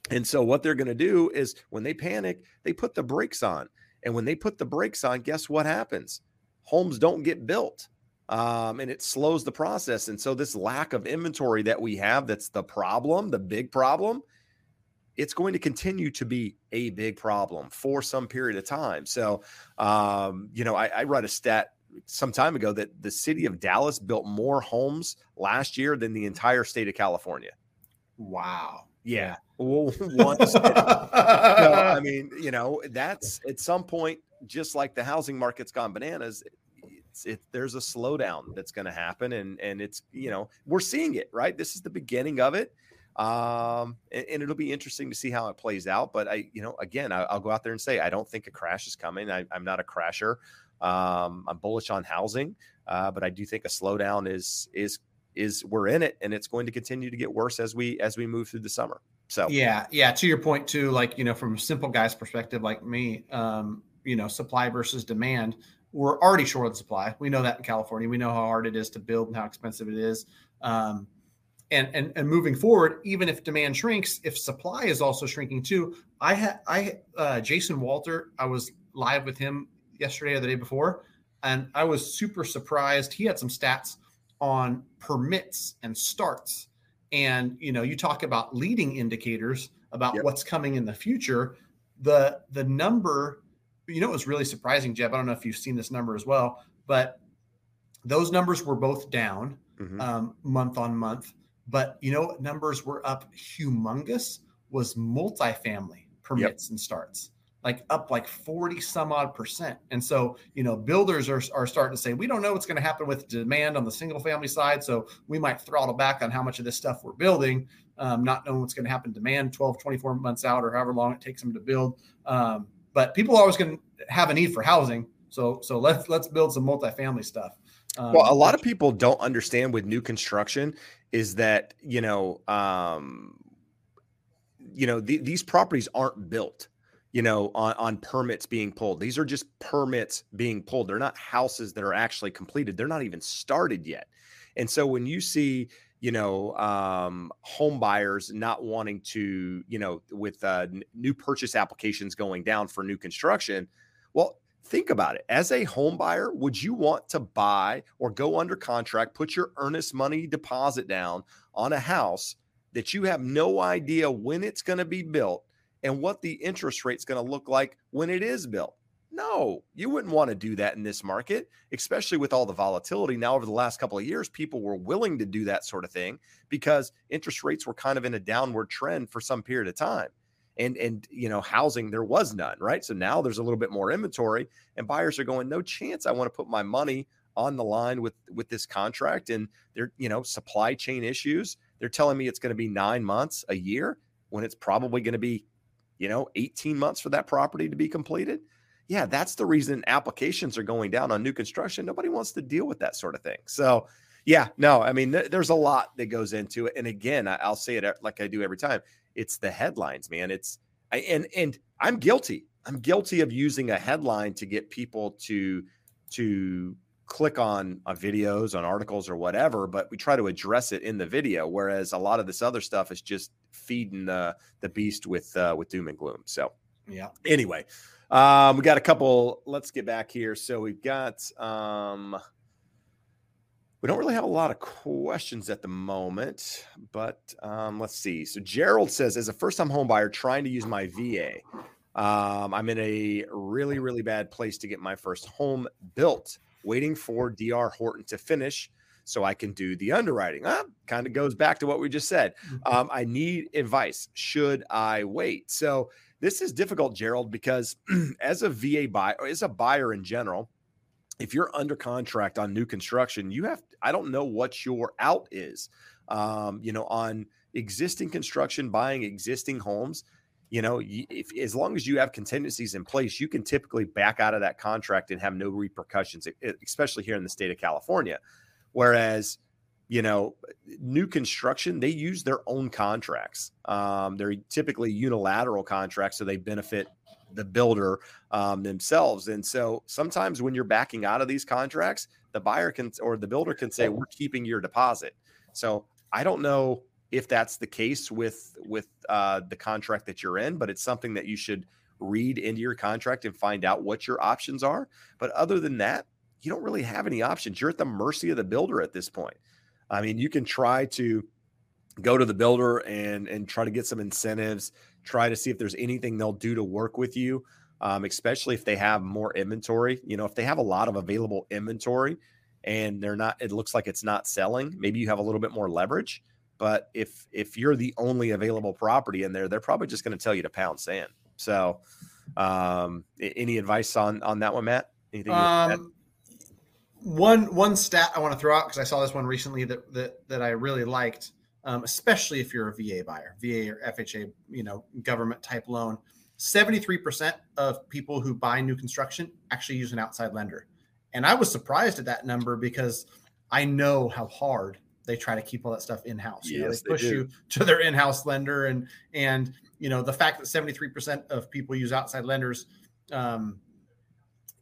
And so what they're going to do is when they panic, they put the brakes on. And when they put the brakes on, guess what happens? Homes don't get built, um, and it slows the process. And so this lack of inventory that we have, that's the problem, the big problem, it's going to continue to be a big problem for some period of time. So, um, you know, I, I read a stat some time ago that the city of Dallas built more homes last year than the entire state of California. Wow. Yeah. Well, once, no, I mean, you know, that's at some point, just like the housing market's gone bananas, it's, it, there's a slowdown that's going to happen. And, and it's, you know, we're seeing it, right? This is the beginning of it. Um, and, and it'll be interesting to see how it plays out. But I, you know, again, I, I'll go out there and say, I don't think a crash is coming. I, I'm not a crasher. Um, I'm bullish on housing, uh, but I do think a slowdown is, is, is we're in it, and it's going to continue to get worse as we, as we move through the summer. So, yeah. Yeah. To your point too, like, you know, from a simple guy's perspective, like me, um, you know, supply versus demand, we're already short on supply. We know that in California, we know how hard it is to build and how expensive it is. Um, And, and and moving forward, even if demand shrinks, if supply is also shrinking too, I had I uh, Jason Walter, I was live with him yesterday or the day before, and I was super surprised. He had some stats on permits and starts, and you know, you talk about leading indicators about yep. what's coming in the future. The the number, you know, it was really surprising, Jeb. I don't know if you've seen this number as well, but those numbers were both down mm-hmm. um, month on month. But you know what numbers were up humongous was multifamily permits yep. and starts, like up like forty some odd percent. And so, you know, builders are, are starting to say, we don't know what's going to happen with demand on the single family side. So we might throttle back on how much of this stuff we're building, um, not knowing what's going to happen to demand twelve, twenty-four months out, or however long it takes them to build. Um, but people are always going to have a need for housing. So, so let's, let's build some multifamily stuff. Um, well, a lot of people don't understand with new construction is that, you know, um, you know, th- these properties aren't built, you know, on, on permits being pulled. These are just permits being pulled. They're not houses that are actually completed. They're not even started yet. And so when you see, you know, um, home buyers not wanting to, you know, with uh, n- new purchase applications going down for new construction, well, think about it. As a home buyer, would you want to buy or go under contract, put your earnest money deposit down on a house that you have no idea when it's going to be built and what the interest rate's going to look like when it is built? No, you wouldn't want to do that in this market, especially with all the volatility. Now, over the last couple of years, people were willing to do that sort of thing because interest rates were kind of in a downward trend for some period of time. And, and, you know, housing, there was none, right? So now there's a little bit more inventory, and buyers are going, no chance. I want to put my money on the line with, with this contract. And they're, you know, supply chain issues. They're telling me it's going to be nine months, a year, when it's probably going to be, you know, eighteen months for that property to be completed. Yeah. That's the reason applications are going down on new construction. Nobody wants to deal with that sort of thing. So yeah, no, I mean, th- there's a lot that goes into it. And again, I, I'll say it like I do every time. It's the headlines, man. It's I, and and I'm guilty. I'm guilty of using a headline to get people to to click on uh, videos, on articles, or whatever. But we try to address it in the video, whereas a lot of this other stuff is just feeding the the beast with uh, with doom and gloom. So yeah. Anyway, um, we got a couple. Let's get back here. So we've got. Um, We don't really have a lot of questions at the moment, but um, let's see. So Gerald says, as a first-time home buyer trying to use my V A, um, I'm in a really, really bad place to get my first home built, waiting for D R Horton to finish so I can do the underwriting. Huh? Kind of goes back to what we just said. Um, I need advice. Should I wait? So this is difficult, Gerald, because as a V A buyer, or as a buyer in general, if you're under contract on new construction, you have, I don't know what your out is, um, you know, on existing construction, buying existing homes, you know, if, as long as you have contingencies in place, you can typically back out of that contract and have no repercussions, especially here in the state of California. Whereas, you know, new construction, they use their own contracts. Um, they're typically unilateral contracts, so they benefit the builder um, themselves. And so sometimes when you're backing out of these contracts, the buyer can, or the builder can say, we're keeping your deposit. So I don't know if that's the case with, with uh, the contract that you're in, but it's something that you should read into your contract and find out what your options are. But other than that, you don't really have any options. You're at the mercy of the builder at this point. I mean, you can try to go to the builder and, and try to get some incentives, try to see if there's anything they'll do to work with you, um, especially if they have more inventory. You know, if they have a lot of available inventory and they're not, it looks like it's not selling, maybe you have a little bit more leverage. But if if you're the only available property in there, they're probably just going to tell you to pound sand. So um, any advice on, on that one, Matt? Anything um, one one stat I want to throw out, because I saw this one recently that that, that I really liked, um, especially if you're a V A buyer, V A or F H A, you know, government type loan. seventy-three percent of people who buy new construction actually use an outside lender. And I was surprised at that number because I know how hard they try to keep all that stuff in-house. You know, yes, they push they you to their in-house lender. And, and, you know, the fact that seventy-three percent of people use outside lenders um,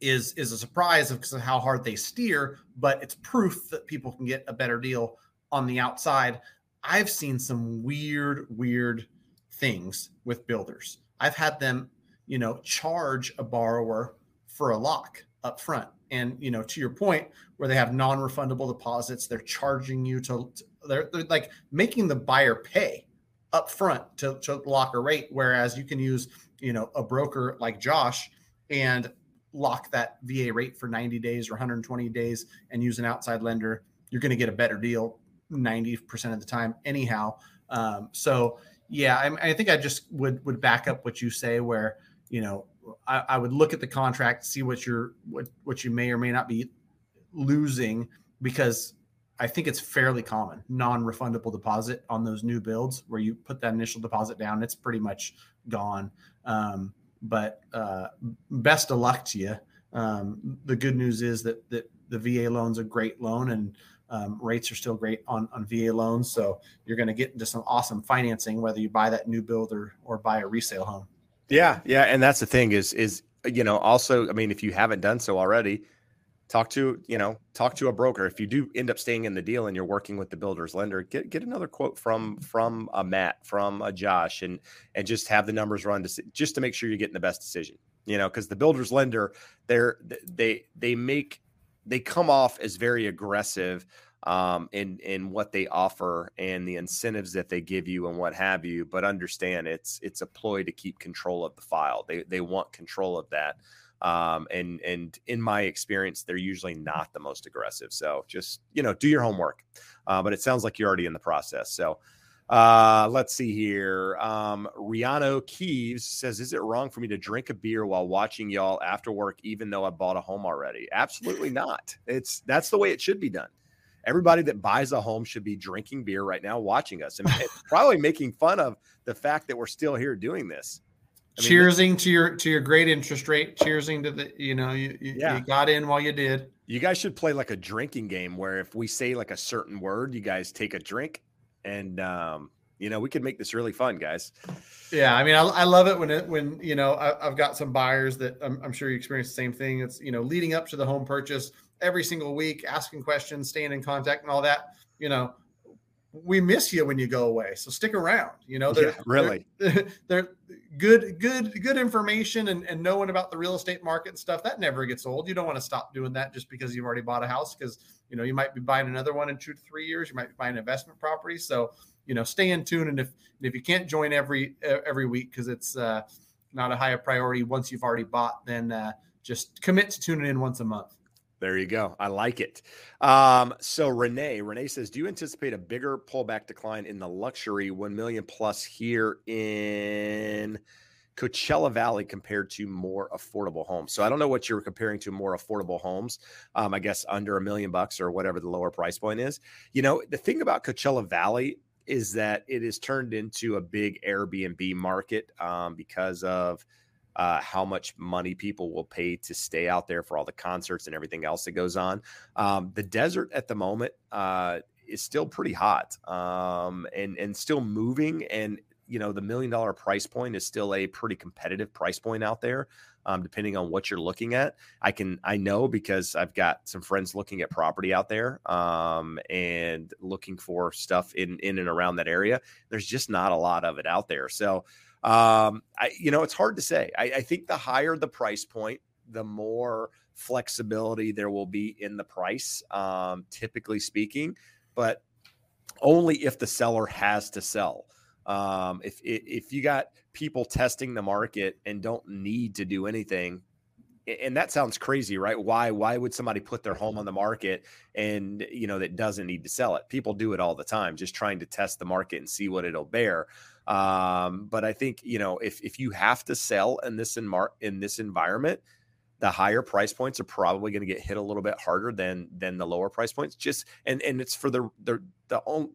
is, is a surprise because of how hard they steer, but it's proof that people can get a better deal on the outside. I've seen some weird, weird things with builders. I've had them, you know, charge a borrower for a lock up front. And, you know, to your point where they have non-refundable deposits, they're charging you to, they're, they're like making the buyer pay up front to, to lock a rate. Whereas you can use, you know, a broker like Josh and lock that V A rate for ninety days or one hundred twenty days and use an outside lender. You're going to get a better deal ninety percent of the time anyhow. Um, so yeah, I, I think I just would, would back up what you say where, you know, I, I would look at the contract, see what you're, what, what you may or may not be losing, because I think it's fairly common non-refundable deposit on those new builds where you put that initial deposit down, it's pretty much gone. Um, but uh, best of luck to you. Um, the good news is that, that the V A loan's a great loan and um, rates are still great on, on V A loans. So you're going to get into some awesome financing, whether you buy that new build or, or buy a resale home. Yeah. Yeah. And that's the thing is, is, you know, also, I mean, if you haven't done so already, talk to, you know, talk to a broker. If you do end up staying in the deal and you're working with the builder's lender, get, get another quote from, from a Matt, from a Josh, and, and just have the numbers run to, just to make sure you're getting the best decision, you know, because the builder's lender, they're, they, they make, they come off as very aggressive um, in, in what they offer and the incentives that they give you and what have you, but understand it's, it's a ploy to keep control of the file. They, they want control of that. Um, and, and in my experience, they're usually not the most aggressive. So just, you know, do your homework. Uh, but it sounds like you're already in the process. So, uh, let's see here. Um, Riano Keeves says, is it wrong for me to drink a beer while watching y'all after work, even though I bought a home already? Absolutely not. It's that's the way it should be done. Everybody that buys a home should be drinking beer right now, watching us, and probably making fun of the fact that we're still here doing this. I mean, cheersing to your to your great interest rate. Cheersing to the you know you you, yeah. you got in while you did. You guys should play like a drinking game where if we say like a certain word, you guys take a drink, and um, you know we could make this really fun, guys. Yeah, I mean, I, I love it when it when you know I, I've got some buyers that I'm, I'm sure you experience the same thing. It's you know leading up to the home purchase. Every single week, asking questions, staying in contact and all that, you know, we miss you when you go away. So stick around, you know, they're yeah, really they're, they're good, good, good information and, and knowing about the real estate market and stuff that never gets old. You don't want to stop doing that just because you've already bought a house. Cause you know, you might be buying another one in two to three years. You might be buying investment property. So, you know, stay in tune. And if, if you can't join every, every week, cause it's uh, not a high priority once you've already bought, then uh, just commit to tuning in once a month. There you go. I like it. Um, so Renee, Renee says, do you anticipate a bigger pullback decline in the luxury one million plus here in Coachella Valley compared to more affordable homes? So I don't know what you're comparing to more affordable homes. Um, I guess under a million bucks or whatever the lower price point is. You know, the thing about Coachella Valley is that it is turned into a big Airbnb market um, because of Uh, how much money people will pay to stay out there for all the concerts and everything else that goes on. Um, the desert at the moment uh, is still pretty hot um, and, and still moving. And, you know, the million dollar price point is still a pretty competitive price point out there, um, depending on what you're looking at. I can, I know because I've got some friends looking at property out there um, and looking for stuff in, in and around that area. There's just not a lot of it out there. So, Um, I, you know, it's hard to say. I, I think the higher the price point, the more flexibility there will be in the price, um, typically speaking, but only if the seller has to sell. Um, if, if you got people testing the market and don't need to do anything, and that sounds crazy, right? Why, why would somebody put their home on the market and, you know, that doesn't need to sell it? People do it all the time, just trying to test the market and see what it'll bear. Um, but I think, you know, if, if you have to sell in this, in, mar- in this environment, the higher price points are probably going to get hit a little bit harder than, than the lower price points. Just, and, and it's for the, the, the, only,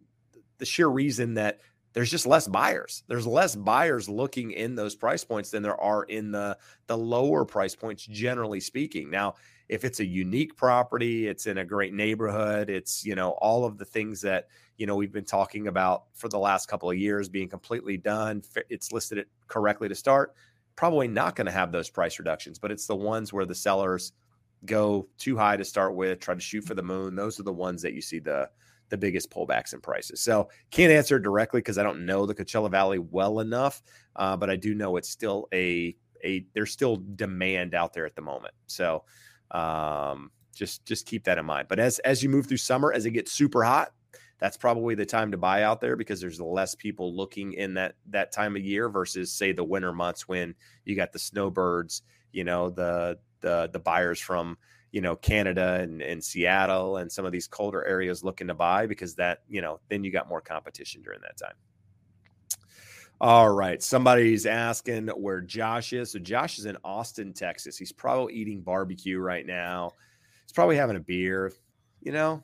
the sheer reason that there's just less buyers. There's less buyers looking in those price points than there are in the, the lower price points, generally speaking. Now, if it's a unique property, it's in a great neighborhood, it's, you know, all of the things that, you know, we've been talking about for the last couple of years being completely done, it's listed it correctly to start, probably not going to have those price reductions, but it's the ones where the sellers go too high to start with, try to shoot for the moon. Those are the ones that you see the the biggest pullbacks in prices. So can't answer directly because I don't know the Coachella Valley well enough, uh, but I do know it's still a, a, there's still demand out there at the moment. So um, just, just keep that in mind. But as, as you move through summer, as it gets super hot, that's probably the time to buy out there because there's less people looking in that, that time of year versus say the winter months when you got the snowbirds, you know, the, the, the buyers from, you know, Canada and, and Seattle and some of these colder areas looking to buy because that, you know, then you got more competition during that time. All right. Somebody's asking where Josh is. So Josh is in Austin, Texas. He's probably eating barbecue right now. He's probably having a beer, you know,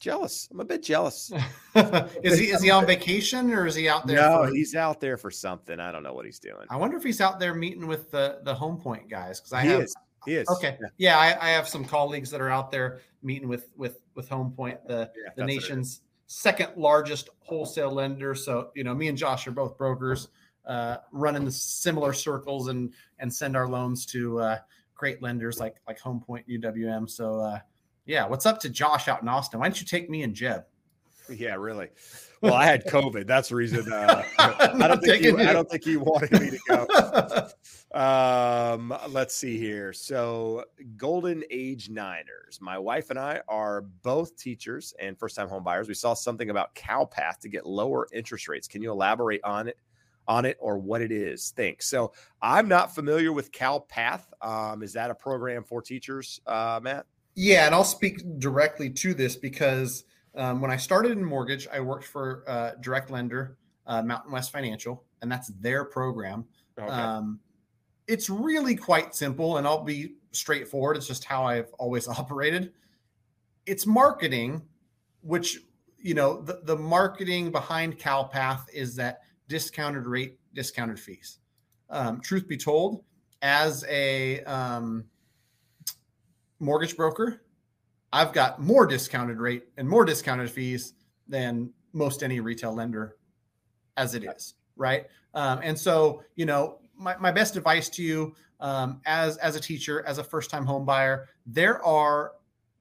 jealous. I'm a bit jealous. is he, is he on vacation or is he out there? No, for... he's out there for something. I don't know what he's doing. I wonder if he's out there meeting with the, the HomePoint guys. Cause I he have, is. He is. Okay. Yeah. I, I have some colleagues that are out there meeting with, with, with HomePoint, the, yeah, the nation's second largest wholesale lender. So, you know, me and Josh are both brokers, uh, running the similar circles and, and send our loans to, uh, great lenders like, like HomePoint, U W M. So, uh, yeah. What's up to Josh out in Austin? Why don't you take me and Jeb? Yeah, really. Well, I had COVID. That's the reason. Uh, I don't think you, I don't think he wanted me to go. Um, let's see here. So Golden Age Niners. My wife and I are both teachers and first-time home buyers. We saw something about CalPath to get lower interest rates. Can you elaborate on it, on it or what it is? Thanks. So I'm not familiar with CalPath. Um, is that a program for teachers, uh, Matt? Yeah, and I'll speak directly to this because Um, when I started in mortgage, I worked for uh, direct lender, uh, Mountain West Financial, and that's their program. Okay. Um, it's really quite simple, and I'll be straightforward. It's just how I've always operated. It's marketing, which, you know, the, the marketing behind CalPath is that discounted rate, discounted fees. Um, truth be told, as a um, mortgage broker, I've got more discounted rate and more discounted fees than most any retail lender as it is, right? Um, and so, you know, my, my best advice to you um, as, as a teacher, as a first-time home buyer, there are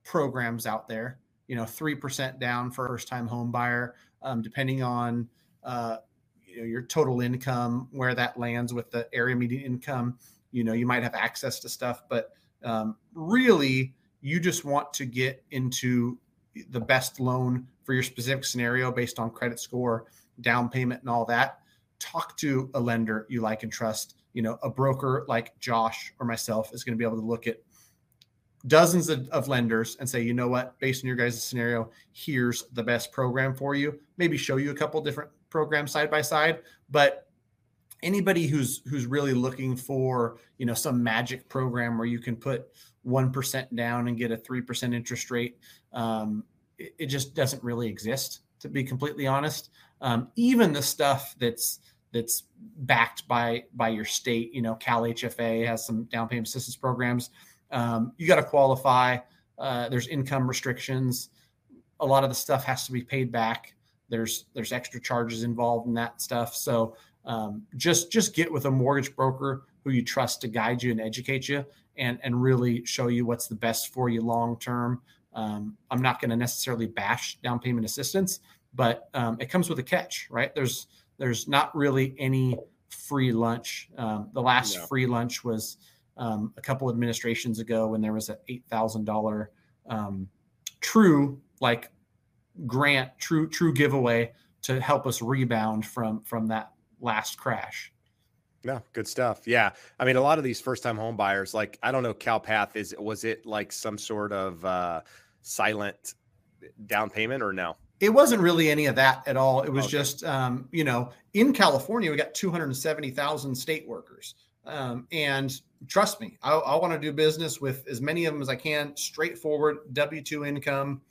programs out there, you know, three percent down for a first-time home buyer, um, depending on uh, you know, your total income, where that lands with the area median income. You know, you might have access to stuff, but um, really, you just want to get into the best loan for your specific scenario based on credit score, down payment, and all that. Talk to a lender you like and trust. You know, a broker like Josh or myself is going to be able to look at dozens of, of lenders and say, you know what, based on your guys' scenario, here's the best program for you. Maybe show you a couple different programs side by side, but anybody who's who's really looking for, you know, some magic program where you can put one percent down and get a three percent interest rate, um, it, it just doesn't really exist, to be completely honest. Um, even the stuff that's that's backed by by your state, you know, Cal H F A has some down payment assistance programs. Um, you got to qualify. Uh, there's income restrictions. A lot of the stuff has to be paid back. There's there's extra charges involved in that stuff. So um, just just get with a mortgage broker who you trust to guide you and educate you and, and really show you what's the best for you long-term. Um, I'm not going to necessarily bash down payment assistance, but um, it comes with a catch, right? There's, there's not really any free lunch. Um, the last yeah. free lunch was um, a couple administrations ago when there was an eight thousand dollars um, true like grant, true true giveaway to help us rebound from from that last crash. Yeah, good stuff. Yeah. I mean, a lot of these first-time home buyers, like, I don't know, CalPath, is, was it like some sort of uh, silent down payment or no? It wasn't really any of that at all. It was okay. just, um, you know, in California, we got two hundred seventy thousand state workers. Um, and trust me, I, I want to do business with as many of them as I can, straightforward, W two income,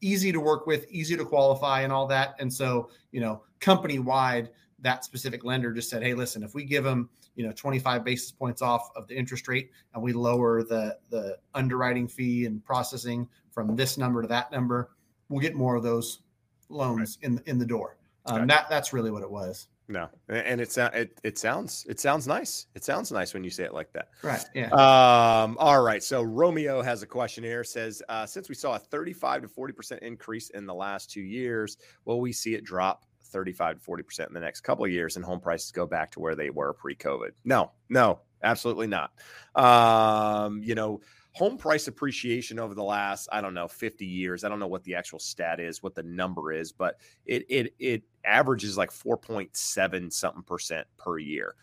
easy to work with, easy to qualify and all that. And so, you know, company-wide, that specific lender just said, hey, listen, if we give them, you know, twenty-five basis points off of the interest rate and we lower the, the underwriting fee and processing from this number to that number, we'll get more of those loans right. in, in the door. Um, gotcha. that, that's really what it was. No. And it's, it, it sounds, it sounds nice. It sounds nice when you say it like that. Right. Yeah. Um, all right. So Romeo has a question here, says, uh, since we saw a thirty-five to forty percent increase in the last two years, will we see it drop thirty-five to forty percent in the next couple of years and home prices go back to where they were pre-COVID? No, no, absolutely not. Um, you know, home price appreciation over the last, I don't know, fifty years. I don't know what the actual stat is, what the number is, but it it it averages like four point seven something percent per year.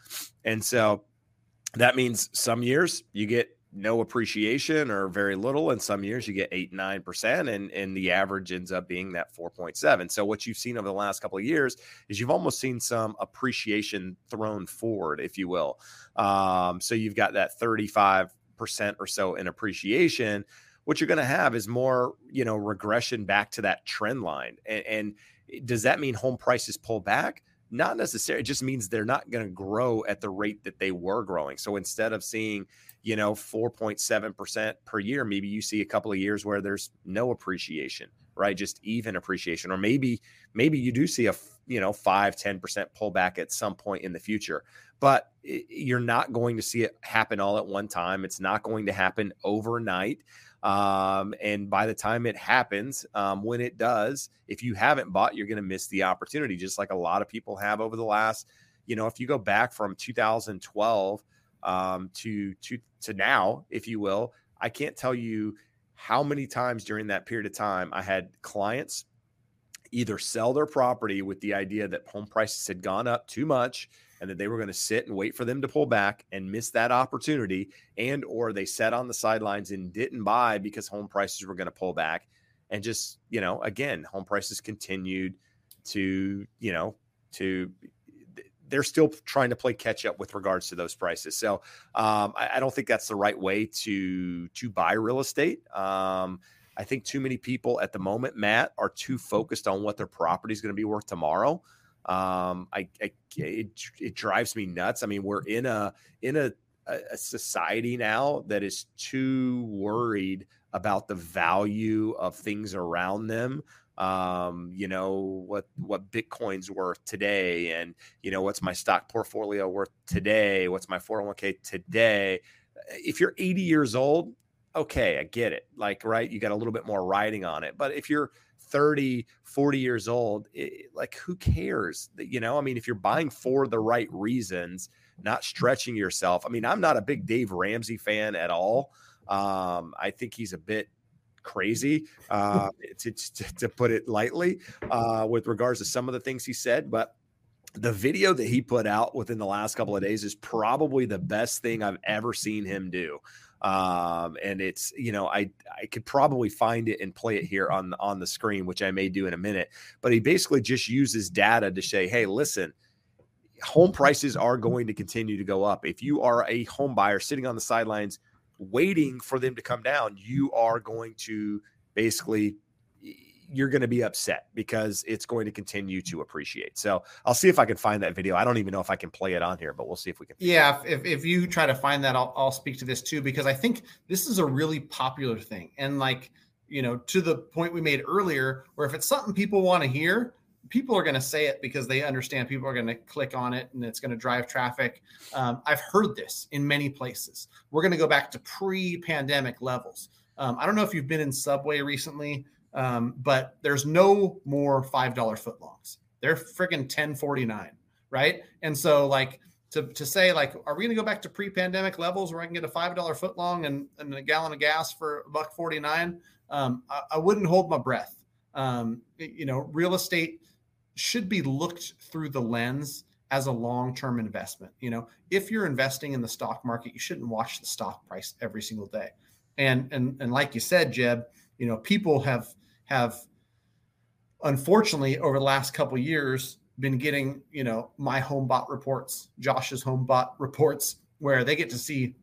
And so that means some years you get no appreciation or very little. And some years you get eight, nine percent and, and the average ends up being that four point seven. So what you've seen over the last couple of years is you've almost seen some appreciation thrown forward, if you will. Um, so you've got that thirty-five percent or so in appreciation. What you're going to have is more, you know, regression back to that trend line. And, and does that mean home prices pull back? Not necessarily. It just means they're not going to grow at the rate that they were growing. So instead of seeing, you know, four point seven percent per year, maybe you see a couple of years where there's no appreciation, right? Just even appreciation. Or maybe, maybe you do see a, you know, five, ten percent pullback at some point in the future, but it, you're not going to see it happen all at one time. It's not going to happen overnight. Um, and by the time it happens, um, when it does, if you haven't bought, you're going to miss the opportunity, just like a lot of people have over the last, you know, if you go back from two thousand twelve um, to, to, to now, if you will, I can't tell you how many times during that period of time I had clients either sell their property with the idea that home prices had gone up too much and that they were going to sit and wait for them to pull back and miss that opportunity, and or they sat on the sidelines and didn't buy because home prices were going to pull back. And just, you know, again, home prices continued to, you know, to, they're still trying to play catch up with regards to those prices. So um, I, I don't think that's the right way to to buy real estate. Um, I think too many people at the moment, Matt, are too focused on what their property is going to be worth tomorrow. Um, I, I it, it drives me nuts. I mean, we're in a in a, a society now that is too worried about the value of things around them. Um, you know, what what Bitcoin's worth today, and you know, what's my stock portfolio worth today? What's my four oh one k today? If you're eighty years old, okay, I get it. Like, right, you got a little bit more riding on it. But if you're thirty, forty years old, it, like, who cares? You know, I mean, if you're buying for the right reasons, not stretching yourself. I mean, I'm not a big Dave Ramsey fan at all. Um, I think he's a bit crazy, uh, to, to, to put it lightly, uh, with regards to some of the things he said. But the video that he put out within the last couple of days is probably the best thing I've ever seen him do. Um, and it's, you know, I, I could probably find it and play it here on, on the screen, which I may do in a minute, but he basically just uses data to say, hey, listen, home prices are going to continue to go up. If you are a home buyer sitting on the sidelines waiting for them to come down, you are going to basically, you're going to be upset because it's going to continue to appreciate. So I'll see if I can find that video. I don't even know if I can play it on here, but we'll see if we can. Yeah. If, if you try to find that, I'll, I'll speak to this too, because I think this is a really popular thing. And like, you know, to the point we made earlier, where if it's something people want to hear, people are going to say it because they understand people are going to click on it and it's going to drive traffic. Um, I've heard this in many places. We're going to go back to pre-pandemic levels. Um, I don't know if you've been in Subway recently, um, but there's no more five dollar footlongs. They're freaking ten forty-nine, right? And so like to to say like, are we going to go back to pre-pandemic levels where I can get a five dollar footlong and, and a gallon of gas for a buck forty-nine? Um, I, I wouldn't hold my breath. Um, you know, real estate should be looked through the lens as a long-term investment. You know, if you're investing in the stock market, you shouldn't watch the stock price every single day. And, and, and like you said, Jeb, you know, people have, have unfortunately over the last couple of years been getting, you know, my Homebot reports, Josh's Homebot reports, where they get to see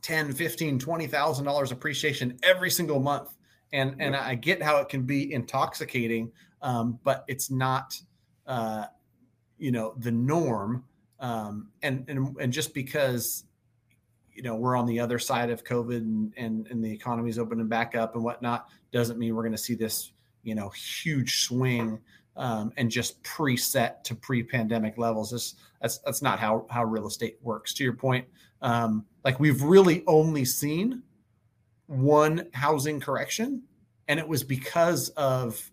ten, fifteen, twenty thousand dollars appreciation every single month. And, and I get how it can be intoxicating, um, but it's not, uh, you know, the norm. Um, and, and, and just because, you know, we're on the other side of COVID and, and, and the economy's opening back up and whatnot, doesn't mean we're going to see this, you know, huge swing um, and just preset to pre-pandemic levels. This, that's, that's not how, how real estate works. To your point, um, like we've really only seen one housing correction, and it was because of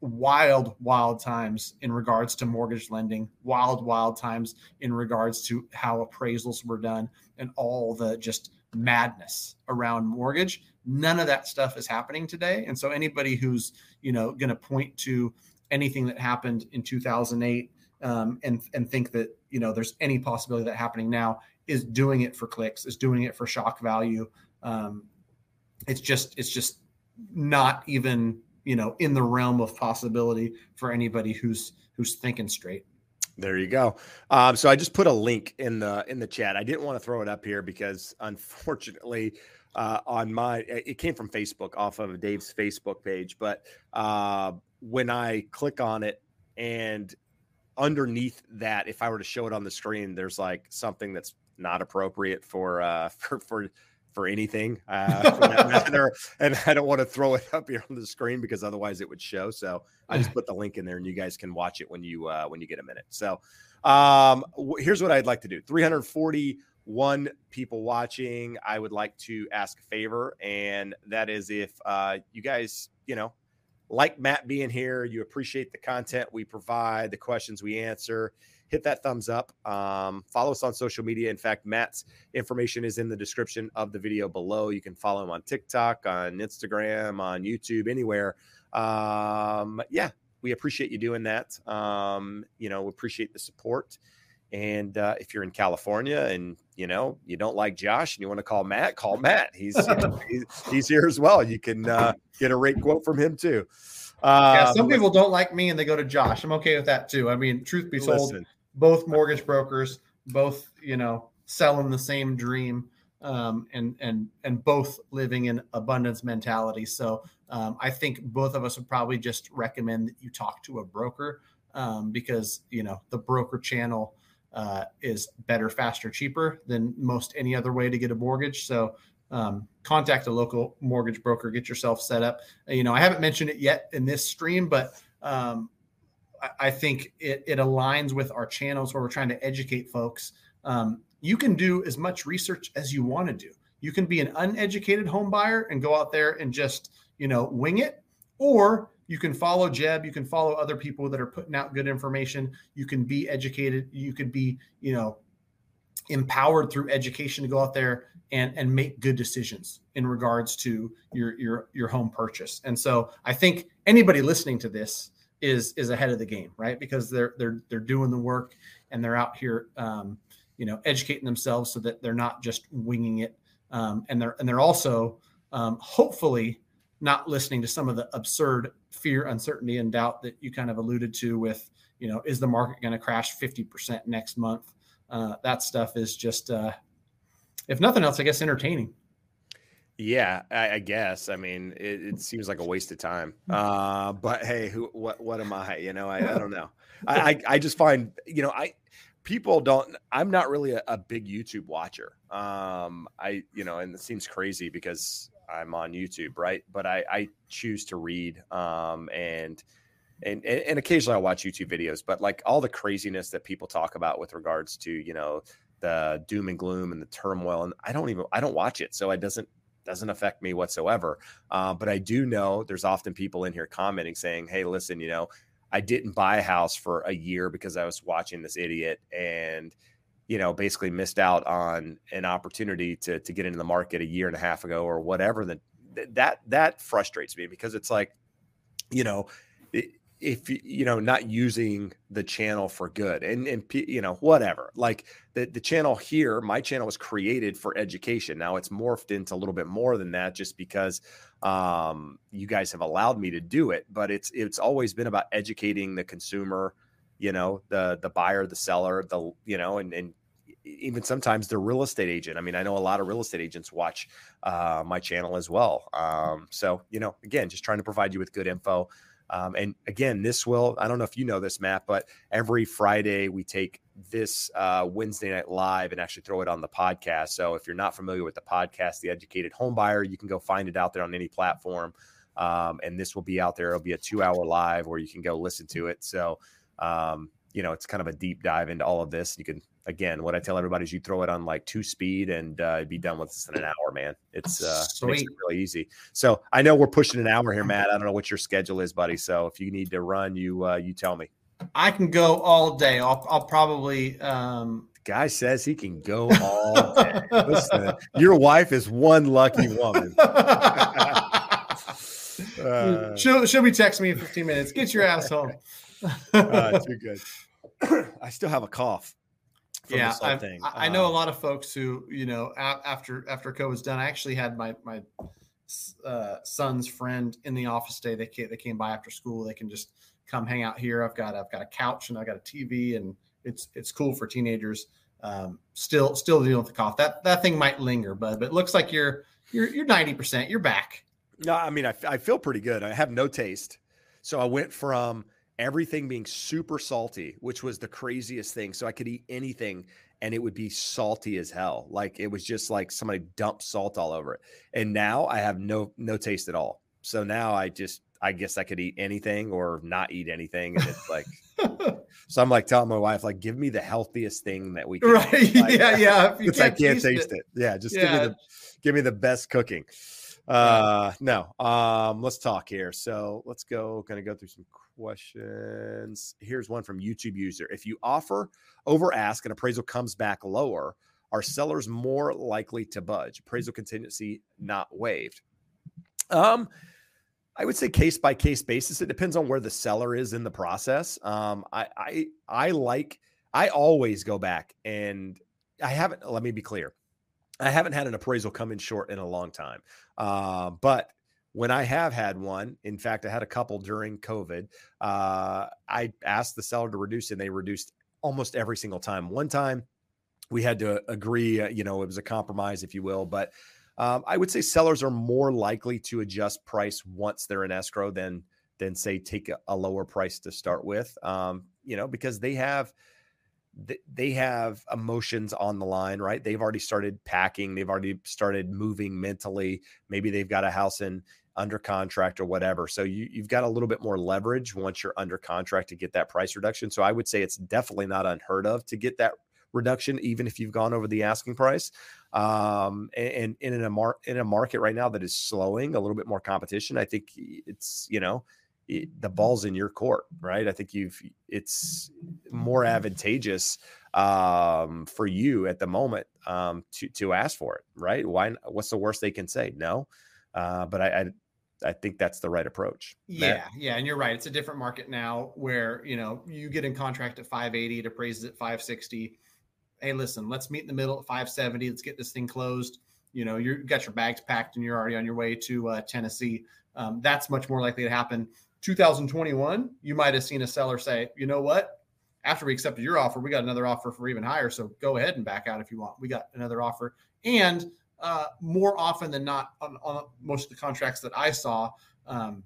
wild, wild times in regards to mortgage lending, wild, wild times in regards to how appraisals were done and all the just madness around mortgage. None of that stuff is happening today. And so anybody who's, you know, going to point to anything that happened in two thousand eight um, and, and think that, you know, there's any possibility of that happening now is doing it for clicks, is doing it for shock value. Um, It's just, it's just not even, you know, in the realm of possibility for anybody who's, who's thinking straight. There you go. Um, so I just put a link in the, in the chat. I didn't want to throw it up here because unfortunately, uh, on my, it came from Facebook off of Dave's Facebook page, but, uh, when I click on it and underneath that, if I were to show it on the screen, there's like something that's not appropriate for, uh, for, for, for anything, uh, for that matter. And I don't want to throw it up here on the screen because otherwise it would show. So I just put the link in there and you guys can watch it when you, uh, when you get a minute. So, um, w- here's what I'd like to do. three hundred forty-one people watching. I would like to ask a favor. And that is if, uh, you guys, you know, like Matt being here, you appreciate the content we provide, the questions we answer, hit that thumbs up. Um, follow us on social media. In fact, Matt's information is in the description of the video below. You can follow him on TikTok, on Instagram, on YouTube, anywhere. Um, yeah, we appreciate you doing that. Um, you know, we appreciate the support. And uh, if you're in California and, you know, you don't like Josh and you want to call Matt, call Matt. He's you know, he's, he's here as well. You can uh, get a rate quote from him, too. Uh, yeah, some people don't like me and they go to Josh. I'm okay with that, too. I mean, truth be told, listen, both mortgage brokers, both, you know, selling the same dream um, and, and, and both living in abundance mentality. So um, I think both of us would probably just recommend that you talk to a broker um, because, you know, the broker channel Uh, is better, faster, cheaper than most any other way to get a mortgage. So um, contact a local mortgage broker, get yourself set up. You know, I haven't mentioned it yet in this stream, but um, I, I think it, it aligns with our channels where we're trying to educate folks. Um, you can do as much research as you want to do. You can be an uneducated home buyer and go out there and just, you know, wing it, or you can follow Jeb. You can follow other people that are putting out good information. You can be educated. You could be, you know, empowered through education to go out there and, and make good decisions in regards to your, your, your home purchase. And so I think anybody listening to this is, is ahead of the game, right? Because they're, they're, they're doing the work and they're out here, um, you know, educating themselves so that they're not just winging it. Um, and they're, and they're also um, hopefully not listening to some of the absurd fear, uncertainty, and doubt that you kind of alluded to with, you know, is the market going to crash fifty percent next month? Uh, that stuff is just, uh, if nothing else, I guess, entertaining. Yeah, I, I guess. I mean, it, it seems like a waste of time. Uh, but hey, who, what, what am I? You know, I, I don't know. I, I, I just find, you know, I, people don't, I'm not really a, a big YouTube watcher. Um, I, you know, and it seems crazy because I'm on YouTube, right? But I, I choose to read um, and, and and occasionally I watch YouTube videos. But like all the craziness that people talk about with regards to, you know, the doom and gloom and the turmoil, and I don't even I don't watch it, so it doesn't doesn't affect me whatsoever. Uh, but I do know there's often people in here commenting saying, "Hey, listen, you know, I didn't buy a house for a year because I was watching this idiot and, you know, basically missed out on an opportunity to to get into the market a year and a half ago or whatever. Then that that frustrates me because it's like, you know, if, you know, not using the channel for good and, and, you know, whatever, like the, the channel here, my channel was created for education. Now it's morphed into a little bit more than that just because um, you guys have allowed me to do it, but it's, it's always been about educating the consumer, you know, the, the buyer, the seller, the, you know, and, and even sometimes the real estate agent. I mean, I know a lot of real estate agents watch uh, my channel as well. Um, so, you know, again, just trying to provide you with good info. Um, and again, this will, I don't know if you know this, Matt, but every Friday we take this uh, Wednesday Night Live and actually throw it on the podcast. So if you're not familiar with the podcast, The Educated HomeBuyer, you can go find it out there on any platform. Um, and this will be out there. It'll be a two hour live where you can go listen to it. So, um, you know, it's kind of a deep dive into all of this. You can, again, what I tell everybody is you throw it on like two speed and uh, be done with this in an hour, man. It's uh, makes it really easy. So I know we're pushing an hour here, Matt. I don't know what your schedule is, buddy. So if you need to run, you uh, you tell me. I can go all day. I'll I'll probably. Um... The guy says he can go all day. Listen, your wife is one lucky woman. uh... She'll she'll be texting me in fifteen minutes. Get your ass home. uh, too good. I still have a cough. Yeah, I, um, I know a lot of folks who, you know, after after COVID's done, I actually had my my uh, son's friend in the office today. They came, they came by after school. They can just come hang out here. I've got I've got a couch and I've got a T V, and it's it's cool for teenagers. Um, still still dealing with the cough. That that thing might linger, but but it looks like you're you're you're ninety percent. You're back. No, I mean I I feel pretty good. I have no taste, so I went from everything being super salty, which was the craziest thing. So I could eat anything and it would be salty as hell. Like it was just like somebody dumped salt all over it. And now I have no, no taste at all. So now I just, I guess I could eat anything or not eat anything. And it's like, so I'm like telling my wife, like, give me the healthiest thing that we can. Right. Eat. Like, yeah. Yeah. If I can't taste it. it. Yeah. Just yeah. Give me the, give me the best cooking. Uh, no, um, let's talk here. So let's go kind of go through some questions. Here's one from YouTube user. If you offer over ask and appraisal comes back lower, are sellers more likely to budge? Appraisal contingency not waived. Um, I would say case by case basis. It depends on where the seller is in the process. Um, I, I, I like, I always go back and I haven't, let me be clear. I haven't had an appraisal come in short in a long time. Uh, but when I have had one, in fact, I had a couple during COVID, uh, I asked the seller to reduce and they reduced almost every single time. One time we had to agree, uh, you know, it was a compromise, if you will. But um, I would say sellers are more likely to adjust price once they're in escrow than, than say, take a, a lower price to start with, um, you know, because they have they have emotions on the line, right? They've already started packing. They've already started moving mentally. Maybe they've got a house in under contract or whatever. So you, you've got a little bit more leverage once you're under contract to get that price reduction. So I would say it's definitely not unheard of to get that reduction, even if you've gone over the asking price. Um, and, and in a mar- in a market right now that is slowing, a little bit more competition, I think it's, you know, It, the ball's in your court, right? I think you've, it's more advantageous um, for you at the moment um, to, to ask for it, right? Why? What's the worst they can say? No. Uh, but I, I, I think that's the right approach. Yeah. Matt? Yeah. And you're right. It's a different market now where, you know, you get in contract at five eighty, it appraises at five sixty. Hey, listen, let's meet in the middle at five seventy. Let's get this thing closed. You know, you've got your bags packed and you're already on your way to uh, Tennessee. Um, that's much more likely to happen. two thousand twenty-one, you might have seen a seller say, you know what, after we accepted your offer, we got another offer for even higher. So go ahead and back out if you want. We got another offer. And uh, more often than not, on, on most of the contracts that I saw, um,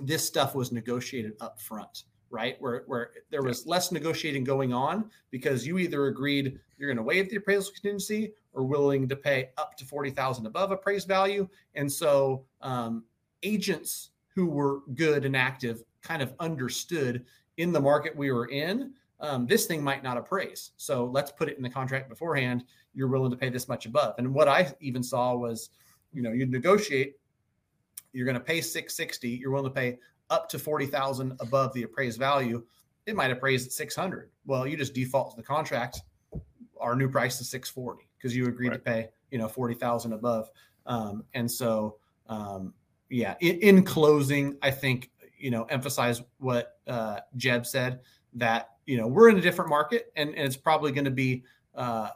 this stuff was negotiated up front, right? Where, where there was less negotiating going on because you either agreed you're going to waive the appraisal contingency or willing to pay up to forty thousand dollars above appraised value. And so um, agents who were good and active kind of understood in the market we were in, um, this thing might not appraise. So let's put it in the contract beforehand. You're willing to pay this much above. And what I even saw was, you know, you'd negotiate, you're going to pay six sixty. You're willing to pay up to forty thousand above the appraised value. It might appraise at six hundred. Well, you just default to the contract. Our new price is six forty because you agreed right. to pay, you know, forty thousand above. Um, and so, um, yeah, in, in closing, I think, you know, emphasize what uh, Jeb said, that, you know, we're in a different market, and, and it's probably going to be uh,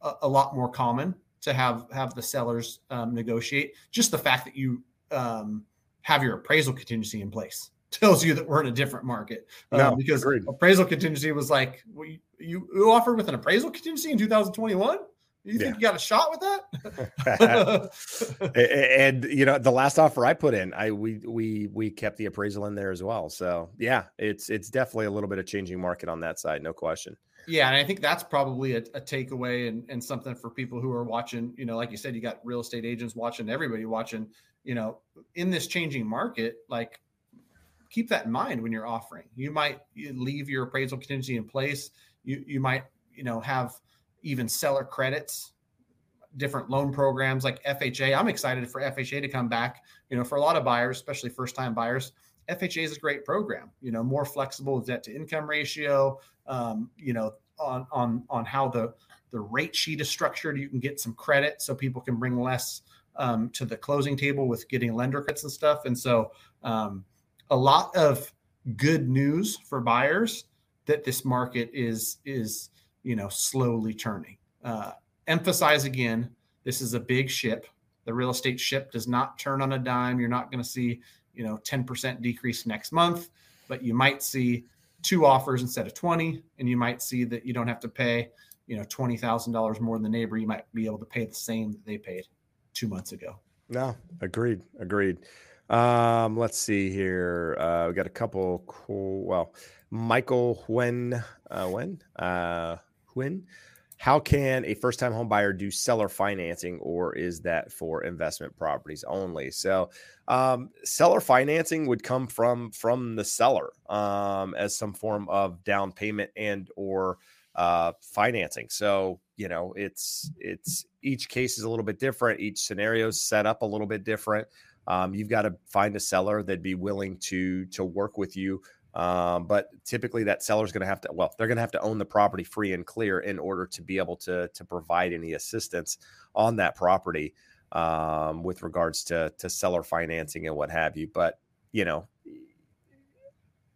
a, a lot more common to have, have the sellers um, negotiate. Just the fact that you um, have your appraisal contingency in place tells you that we're in a different market. Um, no, because agreed. Appraisal contingency was like, well, you, you offered with an appraisal contingency in two thousand twenty-one? You think yeah. you got a shot with that? And, you know, the last offer I put in, I we we we kept the appraisal in there as well. So, yeah, it's it's definitely a little bit of changing market on that side. No question. Yeah. And I think that's probably a, a takeaway and, and something for people who are watching. You know, like you said, you got real estate agents watching, everybody watching, you know, in this changing market, like, keep that in mind when you're offering. You might leave your appraisal contingency in place. You you might, you know, have even seller credits, different loan programs like F H A. I'm excited for F H A to come back. You know, for a lot of buyers, especially first-time buyers, F H A is a great program. You know, more flexible debt-to-income ratio. Um, you know, on on on how the the rate sheet is structured, you can get some credit so people can bring less um, to the closing table with getting lender credits and stuff. And so, um, a lot of good news for buyers that this market is is. you know, slowly turning. Uh, emphasize again, this is a big ship. The real estate ship does not turn on a dime. You're not going to see, you know, ten percent decrease next month, but you might see two offers instead of twenty. And you might see that you don't have to pay, you know, twenty thousand dollars more than the neighbor. You might be able to pay the same that they paid two months ago. No, agreed. Agreed. Um, let's see here. Uh, we got a couple cool, well, Michael, when, uh, when, uh, When, how can a first-time home buyer do seller financing, or is that for investment properties only? So um, seller financing would come from from the seller um, as some form of down payment and or uh, financing. So, you know, it's it's each case is a little bit different. Each scenario is set up a little bit different. Um, you've got to find a seller that'd be willing to to work with you. Um, but typically that seller's going to have to, well, they're going to have to own the property free and clear in order to be able to, to provide any assistance on that property, um, with regards to, to seller financing and what have you. But, you know,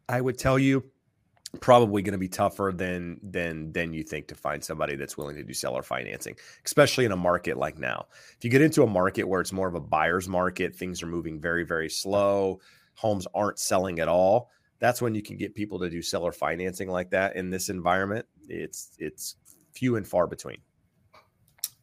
I would tell you probably going to be tougher than, than, than you think to find somebody that's willing to do seller financing, especially in a market like now. If you get into a market where it's more of a buyer's market, things are moving very, very slow. Homes aren't selling at all. That's when you can get people to do seller financing like that. In this environment, it's it's few and far between.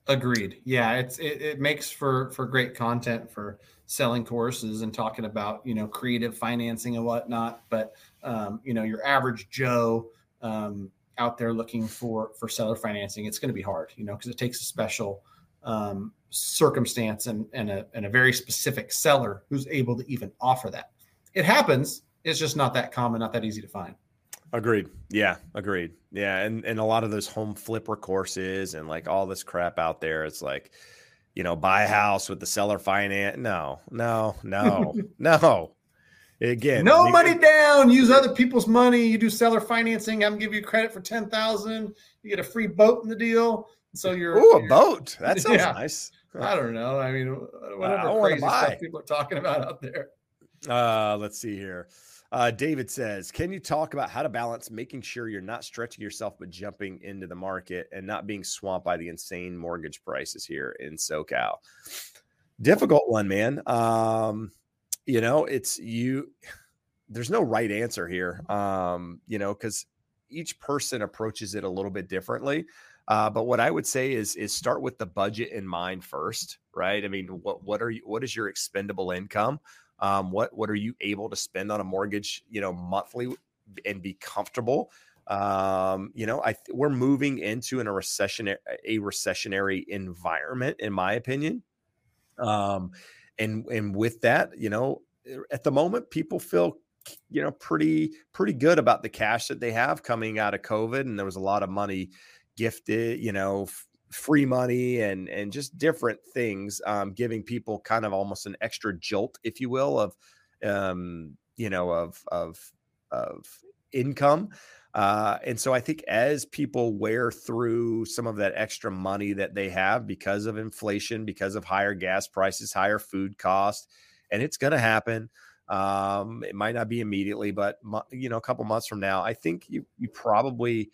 Agreed. Yeah, it's it, it makes for for great content for selling courses and talking about, you know, creative financing and whatnot. But um, you know, your average Joe um, out there looking for for seller financing, it's going to be hard, you know, because it takes a special um, circumstance and and a and a very specific seller who's able to even offer that. It happens. It's just not that common, not that easy to find. Agreed. Yeah, agreed. Yeah, and and a lot of those home flipper courses and like all this crap out there, it's like, you know, buy a house with the seller finance. No, no, no, no. Again, no the, money down. Use other people's money. You do seller financing. I'm giving you credit for ten thousand. You get a free boat in the deal. So you're oh a boat. That sounds yeah. nice. I don't know. I mean, whatever I crazy stuff people are talking about out there. Uh, let's see here. Uh, David says, can you talk about how to balance making sure you're not stretching yourself, but jumping into the market and not being swamped by the insane mortgage prices here in SoCal? Difficult one, man. Um, you know, it's you, there's no right answer here. Um, you know, cause each person approaches it a little bit differently. Uh, but what I would say is, is start with the budget in mind first, right? I mean, what, what are you, what is your expendable income? Um, what, what are you able to spend on a mortgage, you know, monthly and be comfortable? Um, you know, I, th- we're moving into an, a recession, a recessionary environment, in my opinion. Um, and, and with that, you know, at the moment, people feel, you know, pretty, pretty good about the cash that they have coming out of COVID. And there was a lot of money gifted, you know, f- free money and, and just different things, um, giving people kind of almost an extra jolt, if you will, of, um, you know, of, of, of income. Uh, and so I think as people wear through some of that extra money that they have because of inflation, because of higher gas prices, higher food costs, and it's going to happen. Um, it might not be immediately, but you know, a couple months from now, I think you, you probably,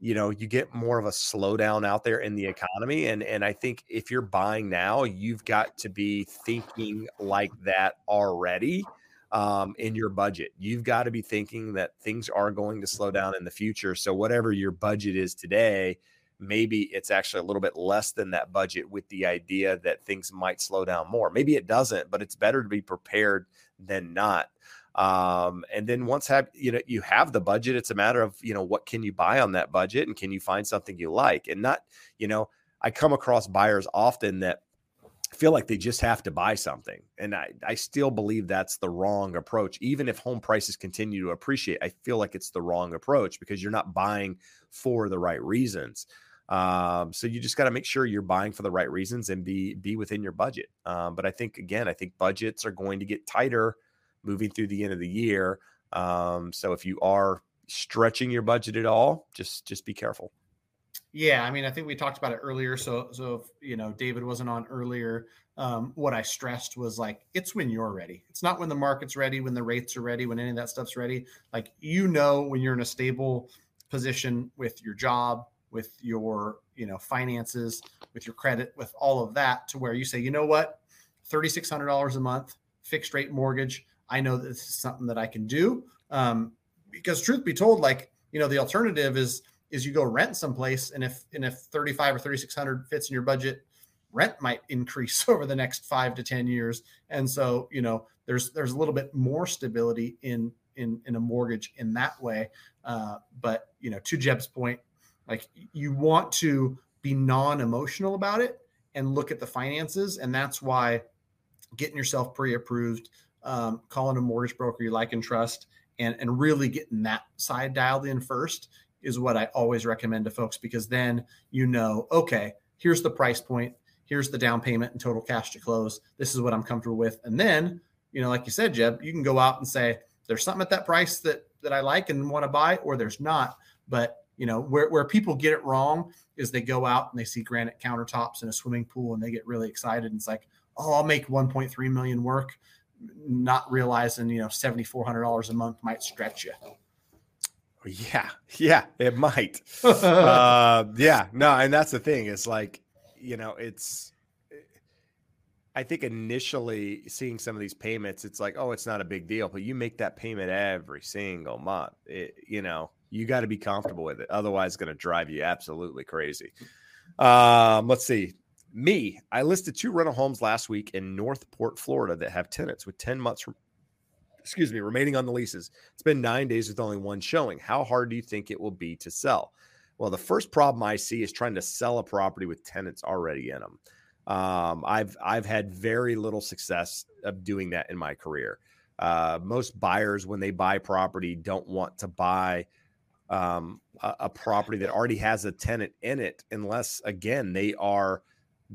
you know, you get more of a slowdown out there in the economy. And, and I think if you're buying now, you've got to be thinking like that already. Um, in your budget, you've got to be thinking that things are going to slow down in the future. So whatever your budget is today, maybe it's actually a little bit less than that budget with the idea that things might slow down more. Maybe it doesn't, but it's better to be prepared than not. Um, and then once have, you know, you have the budget, it's a matter of, you know, what can you buy on that budget and can you find something you like? And not, you know, I come across buyers often that feel like they just have to buy something. And I, I still believe that's the wrong approach. Even if home prices continue to appreciate, I feel like it's the wrong approach because you're not buying for the right reasons. Um, so you just got to make sure you're buying for the right reasons and be, be within your budget. Um, but I think, again, I think budgets are going to get tighter moving through the end of the year. Um, so if you are stretching your budget at all, just, just be careful. Yeah, I mean, I think we talked about it earlier. So, so if, you know, David wasn't on earlier. Um, what I stressed was like, it's when you're ready. It's not when the market's ready, when the rates are ready, when any of that stuff's ready. Like, you know, when you're in a stable position with your job, with your, you know, finances, with your credit, with all of that, to where you say, you know what, thirty-six hundred dollars a month, fixed rate mortgage. I know that this is something that I can do. Um, because truth be told, like, you know, the alternative is, is you go rent someplace, and if and if thirty-five or thirty-six hundred fits in your budget, rent might increase over the next five to ten years. And so, you know, there's there's a little bit more stability in in in a mortgage in that way. Uh, but you know, to Jeb's point, like, you want to be non-emotional about it and look at the finances, and that's why getting yourself pre-approved, um, calling a mortgage broker you like and trust, and and really getting that side dialed in first is what I always recommend to folks, because then you know, okay, here's the price point, here's the down payment and total cash to close. This is what I'm comfortable with. And then, you know, like you said, Jeb, you can go out and say, there's something at that price that that I like and want to buy, or there's not. But, you know, where, where people get it wrong is they go out and they see granite countertops in a swimming pool and they get really excited. And it's like, oh, I'll make one point three million work, not realizing, you know, seven thousand four hundred dollars a month might stretch you. Yeah. Yeah, it might. uh, yeah, no. And that's the thing. It's like, you know, it's, I think initially seeing some of these payments, it's like, oh, it's not a big deal, but you make that payment every single month. It, you know, you got to be comfortable with it. Otherwise it's going to drive you absolutely crazy. Um, let's see. Me, I listed two rental homes last week in Northport, Florida that have tenants with ten months from, excuse me, remaining on the leases. It's been nine days with only one showing. How hard do you think it will be to sell? Well, the first problem I see is trying to sell a property with tenants already in them. Um, I've, I've had very little success of doing that in my career. Uh, most buyers, when they buy property, don't want to buy um, a, a property that already has a tenant in it, unless, again, they are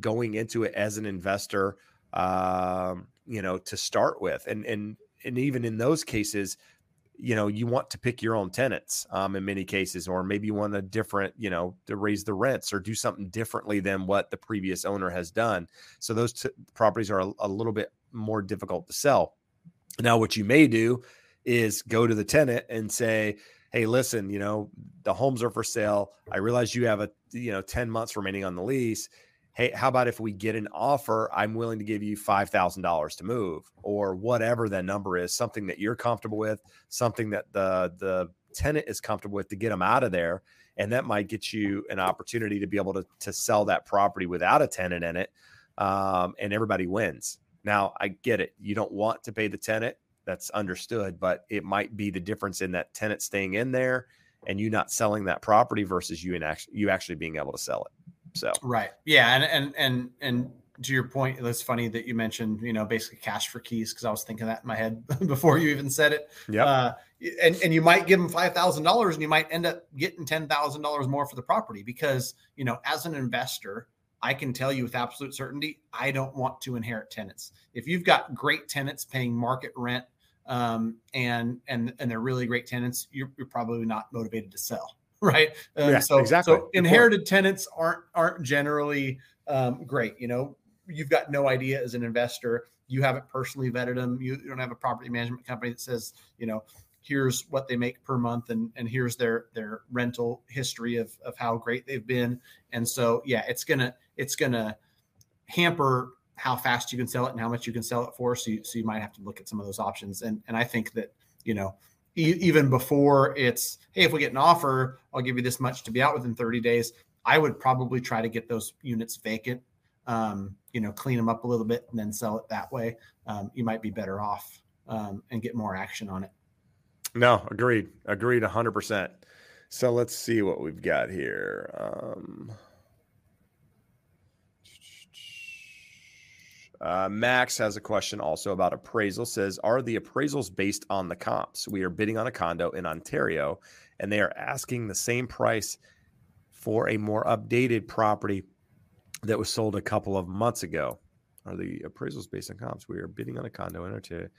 going into it as an investor, uh, you know, to start with. And, and, And even in those cases, you know, you want to pick your own tenants um, in many cases, or maybe you want a different, you know, to raise the rents or do something differently than what the previous owner has done. So those t- properties are a, a little bit more difficult to sell. Now, what you may do is go to the tenant and say, hey, listen, you know, the homes are for sale. I realize you have a, you know, ten months remaining on the lease. Hey, how about if we get an offer, I'm willing to give you five thousand dollars to move, or whatever that number is, something that you're comfortable with, something that the, the tenant is comfortable with, to get them out of there. And that might get you an opportunity to be able to, to sell that property without a tenant in it. Um, and everybody wins. Now, I get it. You don't want to pay the tenant. That's understood, but it might be the difference in that tenant staying in there and you not selling that property versus you, in action, you actually being able to sell it. So, right. Yeah. And, and, and, and to your point, it's funny that you mentioned, you know, basically cash for keys, because I was thinking that in my head before you even said it. Yeah. Uh, and, and you might give them five thousand dollars and you might end up getting ten thousand dollars more for the property because, you know, as an investor, I can tell you with absolute certainty, I don't want to inherit tenants. If you've got great tenants paying market rent, um, and and and they're really great tenants, you're, you're probably not motivated to sell, right? Um, yeah, so, exactly. So inherited tenants aren't aren't generally um, great. You know, you've got no idea as an investor. You haven't personally vetted them. You don't have a property management company that says, you know, here's what they make per month, and and here's their their rental history of of how great they've been. And so, yeah, it's gonna it's gonna hamper how fast you can sell it and how much you can sell it for. So you, so you might have to look at some of those options. And and I think that, you know, e- even before it's, hey, if we get an offer, I'll give you this much to be out within thirty days. I would probably try to get those units vacant, um, you know, clean them up a little bit and then sell it that way. Um, you might be better off um, and get more action on it. No, agreed. Agreed one hundred percent. So let's see what we've got here. Um, uh, Max has a question also about appraisal. Says, are the appraisals based on the comps? We are bidding on a condo in Ontario, and they are asking the same price for a more updated property that was sold a couple of months ago. Are the appraisals based on comps? We are bidding on a condo in Ontario.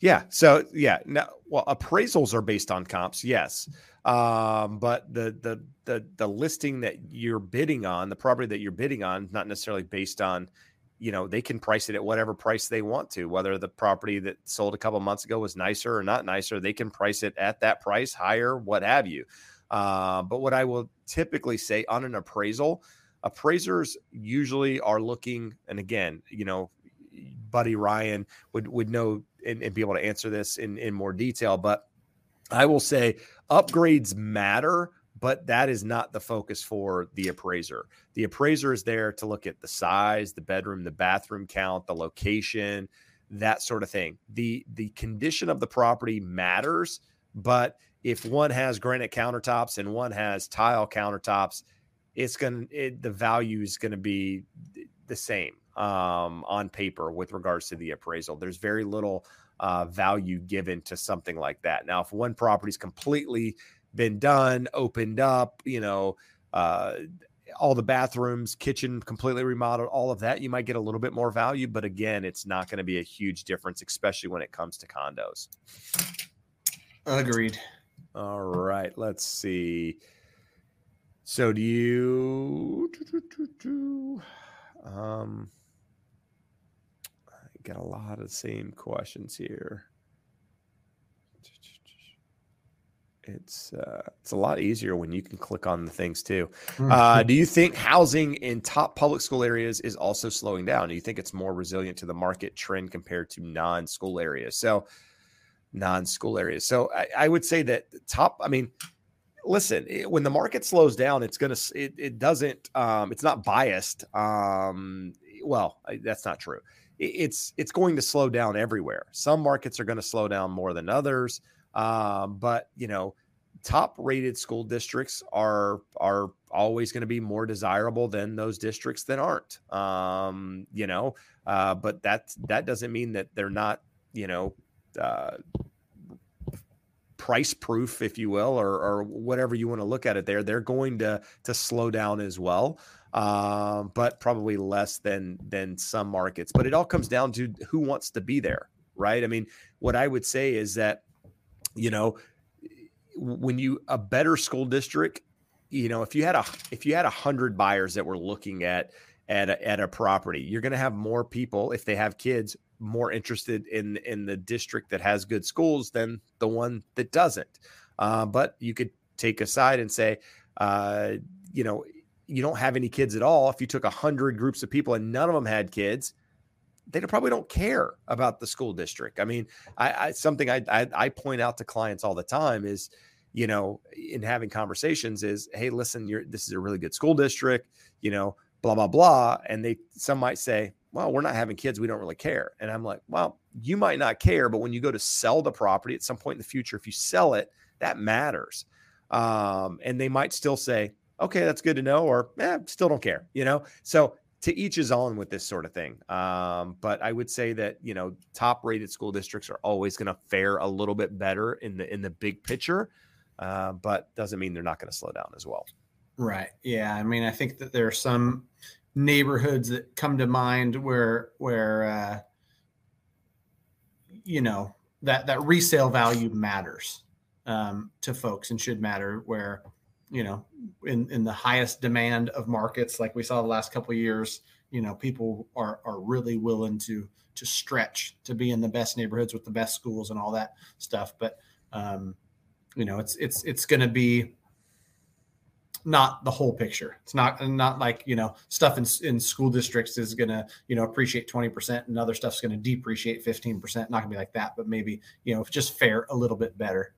Yeah. So yeah. Now, well, appraisals are based on comps. Yes. Um, but the, the, the, the listing that you're bidding on, the property that you're bidding on, not necessarily based on, you know, they can price it at whatever price they want to, whether the property that sold a couple months ago was nicer or not nicer, they can price it at that price, higher, what have you. Uh, but what I will typically say on an appraisal, appraisers usually are looking, and again, you know, Buddy Ryan would, would know and, and be able to answer this in, in more detail. But I will say upgrades matter, but that is not the focus for the appraiser. The appraiser is there to look at the size, the bedroom, the bathroom count, the location, that sort of thing. The, the condition of the property matters, but if one has granite countertops and one has tile countertops, it's going to, it, the value is going to be the same. Um, on paper with regards to the appraisal. There's very little uh, value given to something like that. Now, if one property's completely been done, opened up, you know, uh, all the bathrooms, kitchen completely remodeled, all of that, you might get a little bit more value. But again, it's not going to be a huge difference, especially when it comes to condos. Agreed. All right, let's see. So do you... Um, got a lot of the same questions here. It's uh, it's a lot easier when you can click on the things too. Uh, do you think housing in top public school areas is also slowing down? Do you think it's more resilient to the market trend compared to non-school areas? So non-school areas. So I, I would say that top, I mean, listen, it, when the market slows down, it's going to, it, it doesn't, um, it's not biased. Um, well, I, that's not true. It's it's going to slow down everywhere. Some markets are going to slow down more than others, um, but you know, top-rated school districts are are always going to be more desirable than those districts that aren't. Um, you know, uh, but that that doesn't mean that they're not, you know, uh, price-proof, if you will, or or whatever you want to look at it. There, they're going to to slow down as well. Um, but probably less than than some markets. But it all comes down to who wants to be there, right? I mean, what I would say is that, you know, when you a better school district, you know, if you had a if you had a hundred buyers that were looking at at a, at a property, you're going to have more people, if they have kids, more interested in in the district that has good schools than the one that doesn't. Uh, but you could take a side and say, uh, you know, you don't have any kids at all. If you took a hundred groups of people and none of them had kids, they probably don't care about the school district. I mean, I, I something I, I, I point out to clients all the time is, you know, in having conversations is, hey, listen, you're, this is a really good school district, you know, blah, blah, blah. And they, some might say, well, we're not having kids. We don't really care. And I'm like, well, you might not care, but when you go to sell the property at some point in the future, if you sell it, that matters. Um, and they might still say, okay, that's good to know, or eh, still don't care, you know? So to each his own with this sort of thing. Um, but I would say that, you know, top rated school districts are always going to fare a little bit better in the, in the big picture, uh, but doesn't mean they're not going to slow down as well. Right. Yeah. I mean, I think that there are some neighborhoods that come to mind where, where, uh, you know, that, that resale value matters um, to folks and should matter where, you know, in, in the highest demand of markets, like we saw the last couple of years, you know, people are, are really willing to, to stretch to be in the best neighborhoods with the best schools and all that stuff. But, um, you know, it's, it's, it's going to be not the whole picture. It's not, not like, you know, stuff in, in school districts is going to, you know, appreciate twenty percent and other stuff's going to depreciate fifteen percent. Not gonna be like that, but maybe, you know, if just fare a little bit better.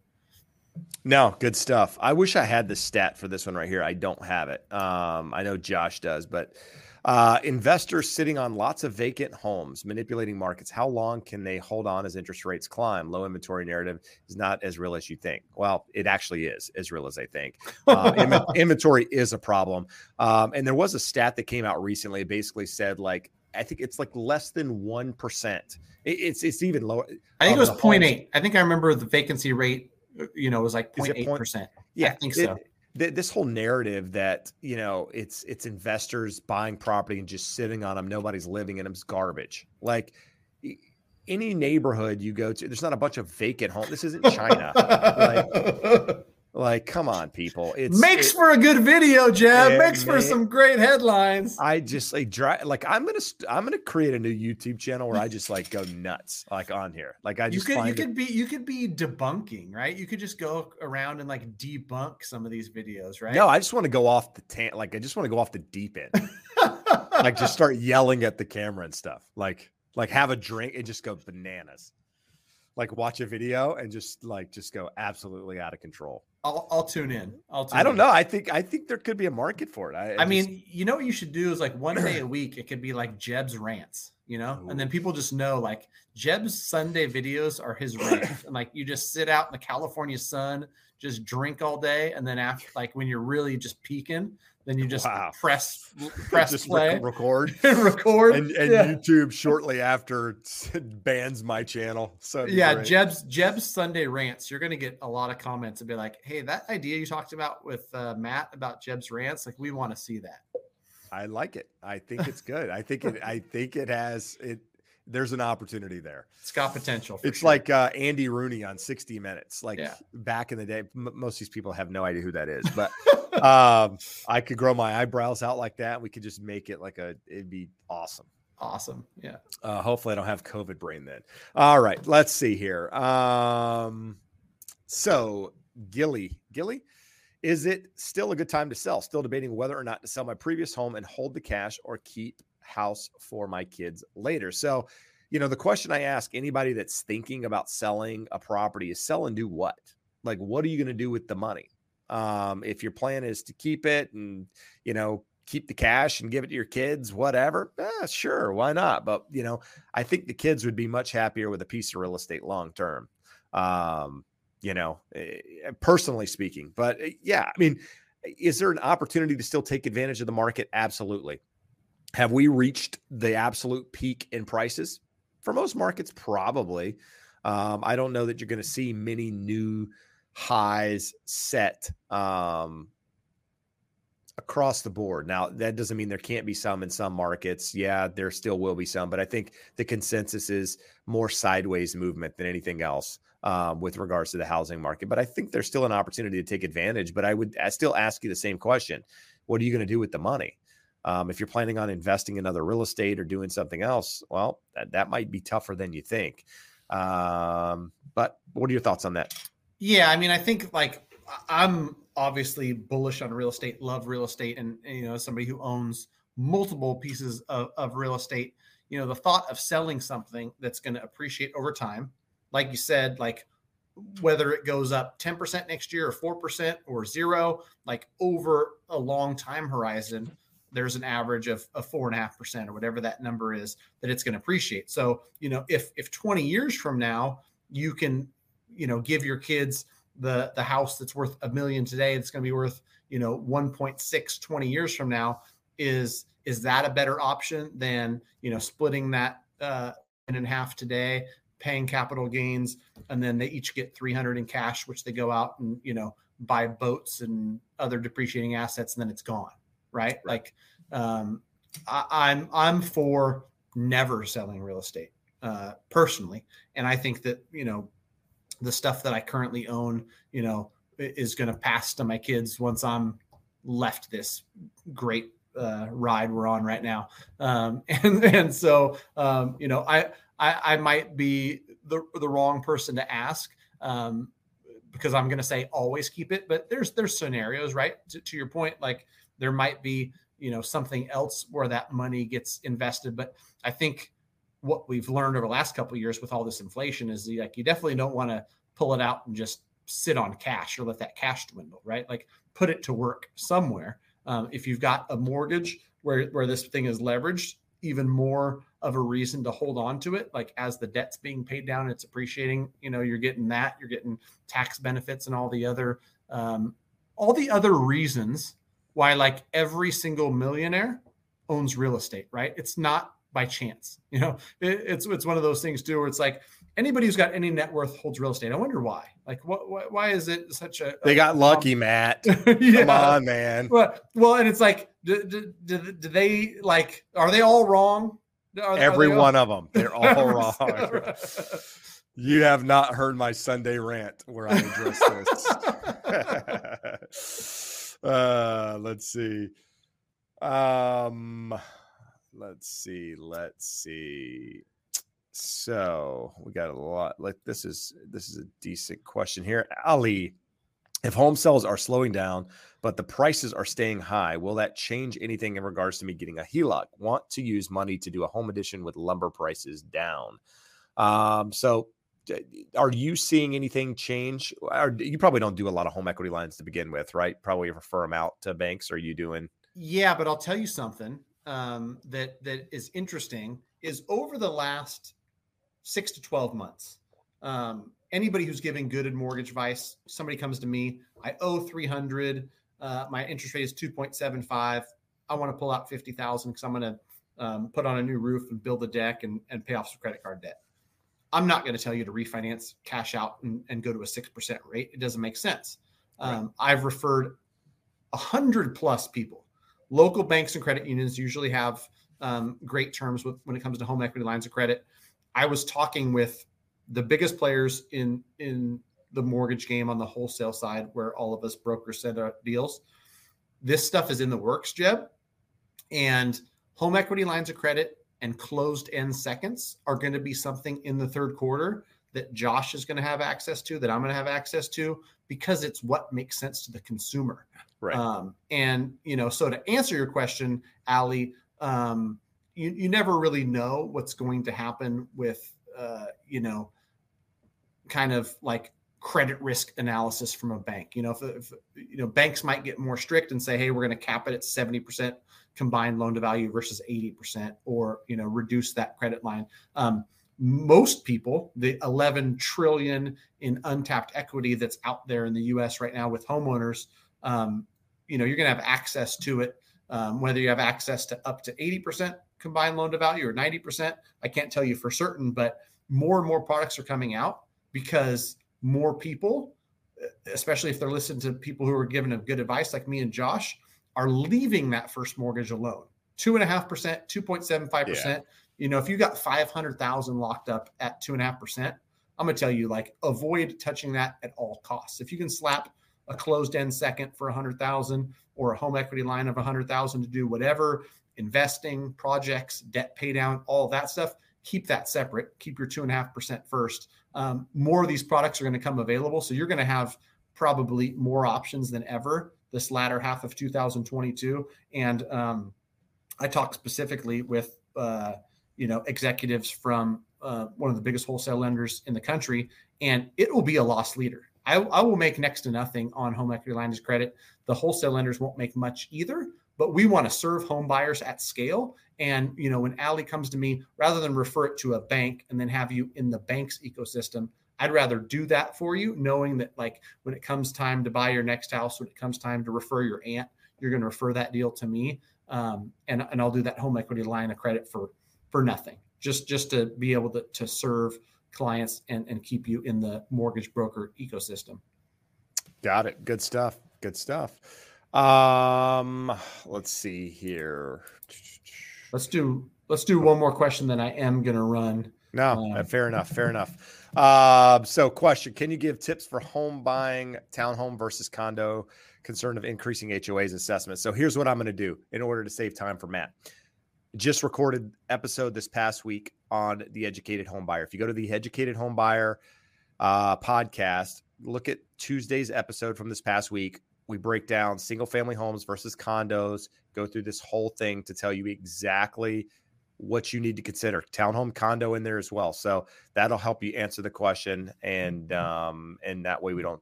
No, good stuff. I wish I had the stat for this one right here. I don't have it. Um, I know Josh does, but uh, investors sitting on lots of vacant homes, manipulating markets. How long can they hold on as interest rates climb? Low inventory narrative is not as real as you think. Well, it actually is as real as they think. Uh, inventory is a problem. Um, and there was a stat that came out recently. It basically said like, I think it's like less than one percent. It, it's, it's even lower. I think it was zero point eight. I think I remember the vacancy rate, you know, it was like zero point eight percent. Yeah, I think so. It, th- this whole narrative that, you know, it's it's investors buying property and just sitting on them, nobody's living in them is garbage. Like any neighborhood you go to, there's not a bunch of vacant homes. This isn't China. like, like, come on, people. It's makes it, for a good video, Jeb. Makes for some great headlines. I just like dry, like I'm gonna st- I'm gonna create a new YouTube channel where I just like go nuts like on here. Like I just you could find you it- could be you could be debunking, right? You could just go around and like debunk some of these videos, right? No, I just want to go off the tan- like I just want to go off the deep end. Like just start yelling at the camera and stuff. Like like have a drink and just go bananas. Like watch a video and just like just go absolutely out of control. I'll, I'll tune in. I'll tune I don't in. know. I think I think there could be a market for it. I, I, I mean, just... you know what you should do is like one day a week, it could be like Jeb's rants, you know, Ooh. And then people just know like Jeb's Sunday videos are his rants. And like you just sit out in the California sun, just drink all day. And then after like when you're really just peaking, then you just wow. press press just play. Record. and record. And, and yeah. YouTube shortly after bans my channel. So yeah, great. Jeb's Jeb's Sunday rants. You're going to get a lot of comments and be like, hey, that idea you talked about with uh, Matt about Jeb's rants, like we want to see that. I like it. I think it's good. I think it. I think it has it. There's an opportunity there. It's got potential. It's sure. like uh, Andy Rooney on sixty minutes. Like yeah. back in the day, m- most of these people have no idea who that is. But um, I could grow my eyebrows out like that. We could just make it like a. It'd be awesome. Awesome. Yeah. Uh, hopefully, I don't have COVID brain then. All right. Let's see here. Um, so. Gilly, Gilly, is it still a good time to sell? Still debating whether or not to sell my previous home and hold the cash or keep house for my kids later. So, you know, the question I ask anybody that's thinking about selling a property is sell and do what? Like, what are you going to do with the money? Um, if your plan is to keep it and, you know, keep the cash and give it to your kids, whatever, eh, sure, why not? But, you know, I think the kids would be much happier with a piece of real estate long term. Um, you know, personally speaking, but yeah, I mean, is there an opportunity to still take advantage of the market? Absolutely. Have we reached the absolute peak in prices? For most markets, probably. Um, I don't know that you're going to see many new highs set um, across the board. Now, that doesn't mean there can't be some in some markets. Yeah, there still will be some, but I think the consensus is more sideways movement than anything else. Um, with regards to the housing market, but I think there's still an opportunity to take advantage. But I would I still ask you the same question. What are you going to do with the money? Um, if you're planning on investing in other real estate or doing something else, well, that, that might be tougher than you think. Um, but what are your thoughts on that? Yeah, I mean, I think like I'm obviously bullish on real estate, love real estate. And, and you know, somebody who owns multiple pieces of, of real estate, you know, the thought of selling something that's going to appreciate over time, like you said, like whether it goes up ten percent next year or four percent or zero, like over a long time horizon, there's an average of a four and a half percent or whatever that number is that it's going to appreciate. So, you know, if, if twenty years from now, you can, you know, give your kids the, the house that's worth a million today, it's going to be worth, you know, one point six twenty years from now, is, is that a better option than, you know, splitting that uh, in half today, paying capital gains, and then they each get three hundred in cash, which they go out and, you know, buy boats and other depreciating assets, and then it's gone. Right. Right. Like, um, I, I'm, I'm for never selling real estate. uh, personally. And I think that, you know, the stuff that I currently own, you know, is going to pass to my kids once I'm left this great uh, ride we're on right now. Um, and, and so, um, you know, I, I, I might be the the wrong person to ask, um, because I'm going to say always keep it, but there's, there's scenarios, right? To, to your point, like there might be, you know, something else where that money gets invested. But I think what we've learned over the last couple of years with all this inflation is the, like, you definitely don't want to pull it out and just sit on cash or let that cash dwindle, right? Like put it to work somewhere. Um, if you've got a mortgage where, where this thing is leveraged, even more of a reason to hold on to it. Like as the debt's being paid down, it's appreciating, you know, you're getting that, you're getting tax benefits and all the other, um, all the other reasons why like every single millionaire owns real estate, right? It's not by chance, you know, it, it's, it's one of those things too, where it's like anybody who's got any net worth holds real estate. I wonder why, like, what, why, why is it such a, they got a, lucky, um, Matt. Yeah. Come on, man. Well, well, and it's like, do, do, do, do they like, are they all wrong? Are, Every are they one all- of them. They're all wrong. You have not heard my Sunday rant where I address this. uh, let's see. Um, let's see. Let's see. So we got a lot. Like this is this is a decent question here. Ali, if home sales are slowing down, but the prices are staying high, will that change anything in regards to me getting a H E L O C? Want to use money to do a home addition with lumber prices down. Um, so are you seeing anything change? Or you probably don't do a lot of home equity lines to begin with, right? Probably refer them out to banks. Are you doing? Yeah, but I'll tell you something um, that that is interesting is over the last six to twelve months. Um, anybody who's giving good and mortgage advice, somebody comes to me, I owe three hundred. Uh, my interest rate is two point seven five. I want to pull out fifty thousand because I'm going to um, put on a new roof and build a deck and, and pay off some credit card debt. I'm not going to tell you to refinance, cash out and, and go to a six percent rate. It doesn't make sense. Um, right. I've referred a hundred plus people. Local banks and credit unions usually have um, great terms with, when it comes to home equity lines of credit. I was talking with the biggest players in, in the mortgage game on the wholesale side, where all of us brokers set up deals. This stuff is in the works, Jeb. And home equity lines of credit and closed end seconds are going to be something in the third quarter that Josh is going to have access to, that I'm going to have access to, because it's what makes sense to the consumer. Right. Um, and, you know, so to answer your question, Allie, um, you, you never really know what's going to happen with, uh, you know, kind of like credit risk analysis from a bank. You know, if, if you know, banks might get more strict and say, hey, we're going to cap it at seventy percent combined loan to value versus eighty percent, or, you know, reduce that credit line. Um, most people, the eleven trillion in untapped equity that's out there in the U S right now with homeowners, um, you know, you're going to have access to it. Um, whether you have access to up to eighty percent combined loan to value or ninety percent, I can't tell you for certain, but more and more products are coming out because more people, especially if they're listening to people who are giving a good advice like me and Josh, are leaving that first mortgage alone. Two and a half percent, two point seven five percent. Yeah. You know, if you got five hundred thousand locked up at two and a half percent, I'm going to tell you, like, avoid touching that at all costs. If you can slap a closed end second for a hundred thousand or a home equity line of a hundred thousand to do whatever, investing, projects, debt pay down, all that stuff, keep that separate. Keep your two and a half percent first. Um, more of these products are going to come available. So you're going to have probably more options than ever this latter half of two thousand twenty-two. And um, I talked specifically with, uh, you know, executives from uh, one of the biggest wholesale lenders in the country, and it will be a loss leader. I, I will make next to nothing on home equity lines of credit. The wholesale lenders won't make much either, but we want to serve home buyers at scale. And, you know, when Allie comes to me, rather than refer it to a bank and then have you in the bank's ecosystem, I'd rather do that for you, knowing that, like, when it comes time to buy your next house, when it comes time to refer your aunt, you're going to refer that deal to me. Um, and, and I'll do that home equity line of credit for, for nothing, just, just to be able to, to serve clients and, and keep you in the mortgage broker ecosystem. Got it. Good stuff. Good stuff. Um, let's see here. Let's do, let's do one more question. Then I am going to run. No, um, fair enough. Fair enough. Uh, so question, can you give tips for home buying, townhome versus condo, concern of increasing H O A's assessment? So here's what I'm going to do in order to save time for Matt. Just recorded episode this past week on The Educated HomeBuyer. If you go to The Educated HomeBuyer uh, podcast, look at Tuesday's episode from this past week. We break down single family homes versus condos, go through this whole thing to tell you exactly what you need to consider. Townhome, condo in there as well. So that'll help you answer the question. And, um, and that way we don't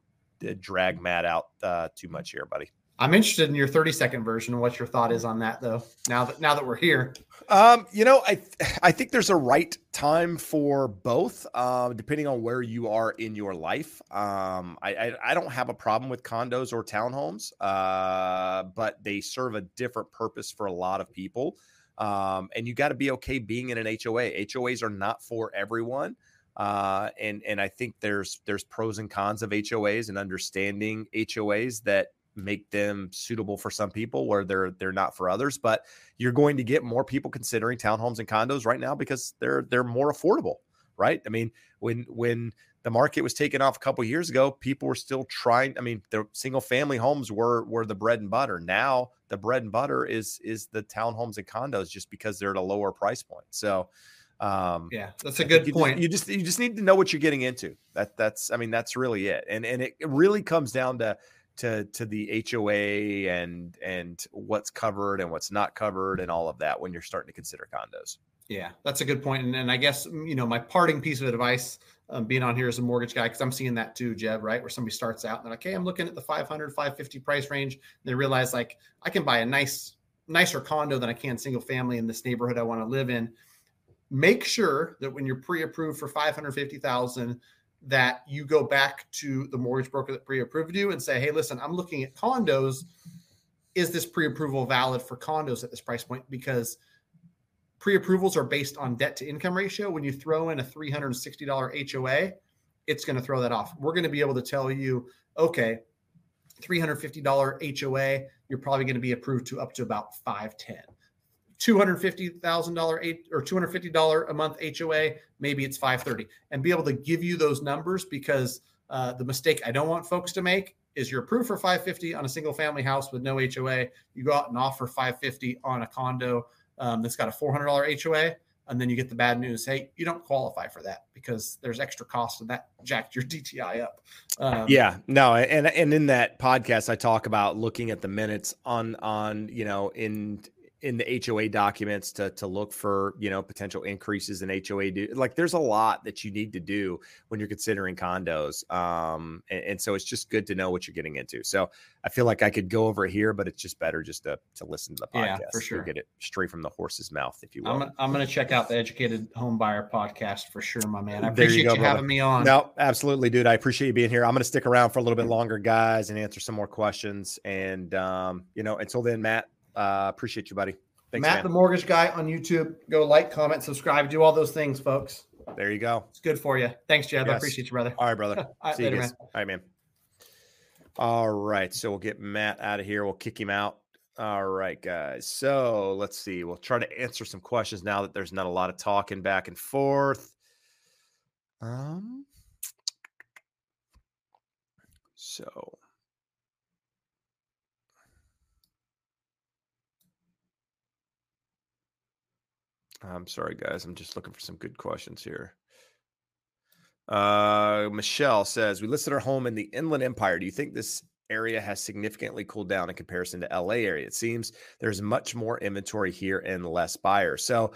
drag Matt out uh, too much here, buddy. I'm interested in your thirty second version and what your thought is on that though. Now that, now that we're here, um, you know, I, I think there's a right time for both, um, uh, depending on where you are in your life. Um, I, I, I don't have a problem with condos or townhomes, uh, but they serve a different purpose for a lot of people. Um, and you got to be okay being in an H O A. H O As are not for everyone. Uh, and, and I think there's, there's pros and cons of H O As and understanding H O As that make them suitable for some people where they're, they're not for others, but you're going to get more people considering townhomes and condos right now because they're, they're more affordable, right? I mean, when, when the market was taken off a couple of years ago, people were still trying, I mean, the single family homes were, were the bread and butter. Now the bread and butter is, is the townhomes and condos just because they're at a lower price point. So, um, yeah, that's a good point. You just, you just need to know what you're getting into. That that's, I mean, that's really it. And, and it really comes down to, to to the H O A and and what's covered and what's not covered and all of that when you're starting to consider condos. Yeah, that's a good point. And, and I guess, you know, my parting piece of advice um, being on here as a mortgage guy, because I'm seeing that too, Jeb, right? Where somebody starts out and they're like, hey, I'm looking at the five hundred, five fifty price range. And they realize like, I can buy a nice, nicer condo than I can single family in this neighborhood I want to live in. Make sure that when you're pre-approved for five hundred fifty thousand dollars, that you go back to the mortgage broker that pre-approved you and say, hey, listen, I'm looking at condos. Is this pre-approval valid for condos at this price point? Because pre-approvals are based on debt to income ratio. When you throw in a three hundred sixty dollars H O A, it's going to throw that off. We're going to be able to tell you, okay, three hundred fifty dollars H O A, you're probably going to be approved to up to about five ten. two hundred fifty thousand dollars or two hundred fifty dollars a month H O A, maybe it's five thirty, and be able to give you those numbers because uh, the mistake I don't want folks to make is you're approved for five fifty on a single family house with no H O A. You go out and offer five fifty on a condo um, that's got a four hundred dollars H O A. And then you get the bad news. Hey, you don't qualify for that because there's extra costs and that jacked your D T I up. Um, yeah, no. And, and in that podcast, I talk about looking at the minutes on, on, you know, in, in the H O A documents to, to look for, you know, potential increases in H O A. Do, like there's a lot that you need to do when you're considering condos. Um, and, and so it's just good to know what you're getting into. So I feel like I could go over here, but it's just better just to, to listen to the podcast. Yeah, for sure. Get it straight from the horse's mouth, if you will. I'm, I'm going to check out the Educated Home Buyer podcast for sure, my man. I appreciate you, go, you having me on. No, absolutely, dude. I appreciate you being here. I'm going to stick around for a little bit longer, guys, and answer some more questions. And, um, you know, until then, Matt, Uh, appreciate you, buddy. Thanks, Matt, man. The Mortgage Guy on YouTube. Go like, comment, subscribe, do all those things, folks. There you go. It's good for you. Thanks, Jeb. Yes. I appreciate you, brother. All right, brother. all See later, you guys. Man. All right, man. All right. So we'll get Matt out of here. We'll kick him out. All right, guys. So let's see. We'll try to answer some questions now that there's not a lot of talking back and forth. Um. So. I'm sorry, guys. I'm just looking for some good questions here. Uh, Michelle says, we listed our home in the Inland Empire. Do you think this area has significantly cooled down in comparison to L A area? It seems there's much more inventory here and less buyers. So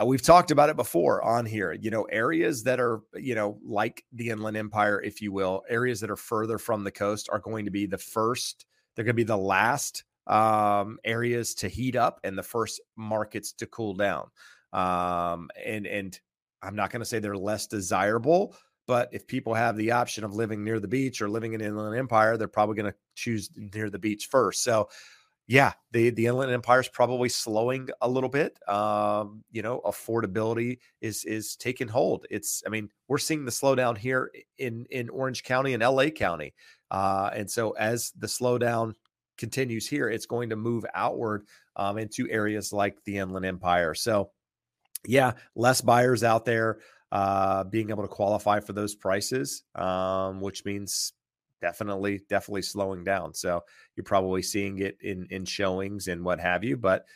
uh, we've talked about it before on here, you know, areas that are, you know, like the Inland Empire, if you will, areas that are further from the coast are going to be the first. They're going to be the last um, areas to heat up and the first markets to cool down. Um, and, and I'm not going to say they're less desirable, but if people have the option of living near the beach or living in Inland Empire, they're probably going to choose near the beach first. So yeah, the, the Inland Empire is probably slowing a little bit. Um, you know, affordability is, is taking hold. It's, I mean, we're seeing the slowdown here in, in Orange County and L A County. Uh, and so as the slowdown continues here, it's going to move outward um, into areas like the Inland Empire. So yeah, less buyers out there. uh, being able to qualify for those prices, um, which means definitely, definitely slowing down. So you're probably seeing it in, in showings and what have you, but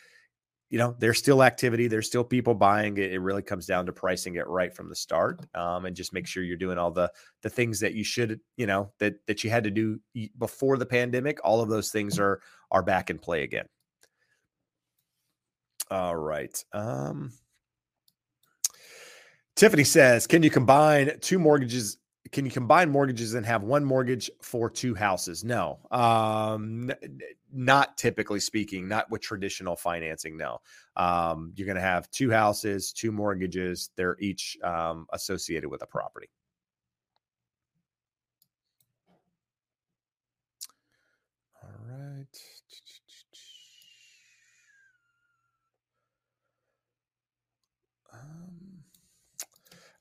you know, there's still activity. There's still people buying it. It really comes down to pricing it right from the start. Um, and just make sure you're doing all the, the things that you should, you know, that, that you had to do before the pandemic. All of those things are, are back in play again. All right. Um, Tiffany says, can you combine two mortgages? Can you combine mortgages and have one mortgage for two houses? No, um, n- not typically speaking, not with traditional financing. No, um, you're going to have two houses, two mortgages. They're each um, associated with a property. All right.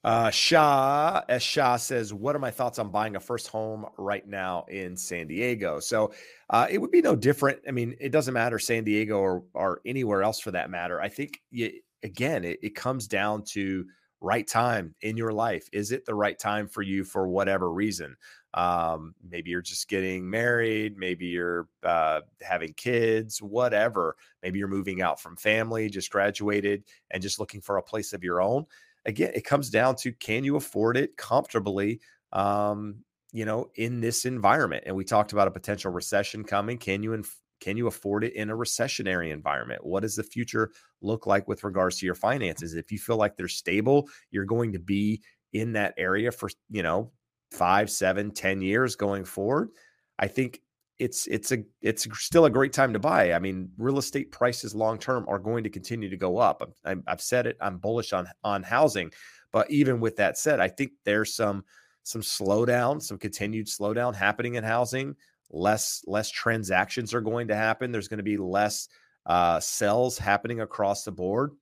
Uh, Shah, as Shah says, what are my thoughts on buying a first home right now in San Diego? So uh, it would be no different. I mean, it doesn't matter San Diego or, or anywhere else for that matter. I think, you, again, it, it comes down to right time in your life. Is it the right time for you for whatever reason? Um, maybe you're just getting married. Maybe you're uh, having kids, whatever. Maybe you're moving out from family, just graduated and just looking for a place of your own. Again, it comes down to, can you afford it comfortably, um, you know, in this environment? And we talked about a potential recession coming. Can you inf- can you afford it in a recessionary environment? What does the future look like with regards to your finances? If you feel like they're stable, you're going to be in that area for, you know, five, seven, ten years going forward. I think it's it's a it's still a great time to buy. I mean, real estate prices long term are going to continue to go up. I'm, I've said it. I'm bullish on on housing, but even with that said, I think there's some some slowdown, some continued slowdown happening in housing. Less less transactions are going to happen. There's going to be less uh, sales happening across the board.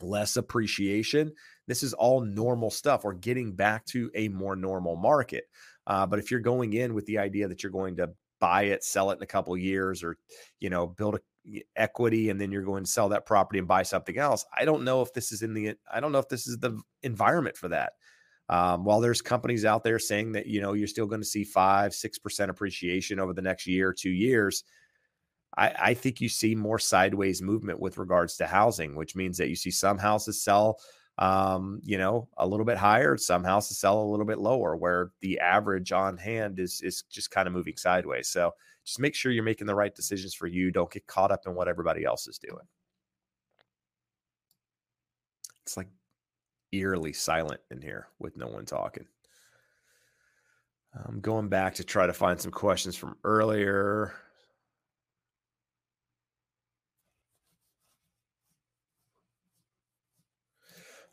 Less appreciation. This is all normal stuff. We're getting back to a more normal market. Uh, but if you're going in with the idea that you're going to buy it, sell it in a couple of years, or, you know, build a, equity, and then you're going to sell that property and buy something else. I don't know if this is in the, I don't know if this is the environment for that. Um, while there's companies out there saying that, you know, you're still going to see five, six percent appreciation over the next year or two years. I, I think you see more sideways movement with regards to housing, which means that you see some houses sell, um, you know, a little bit higher, some houses sell a little bit lower, where the average on hand is, is just kind of moving sideways. So just make sure you're making the right decisions for you. Don't get caught up in what everybody else is doing. It's like eerily silent in here with no one talking. I'm going back to try to find some questions from earlier.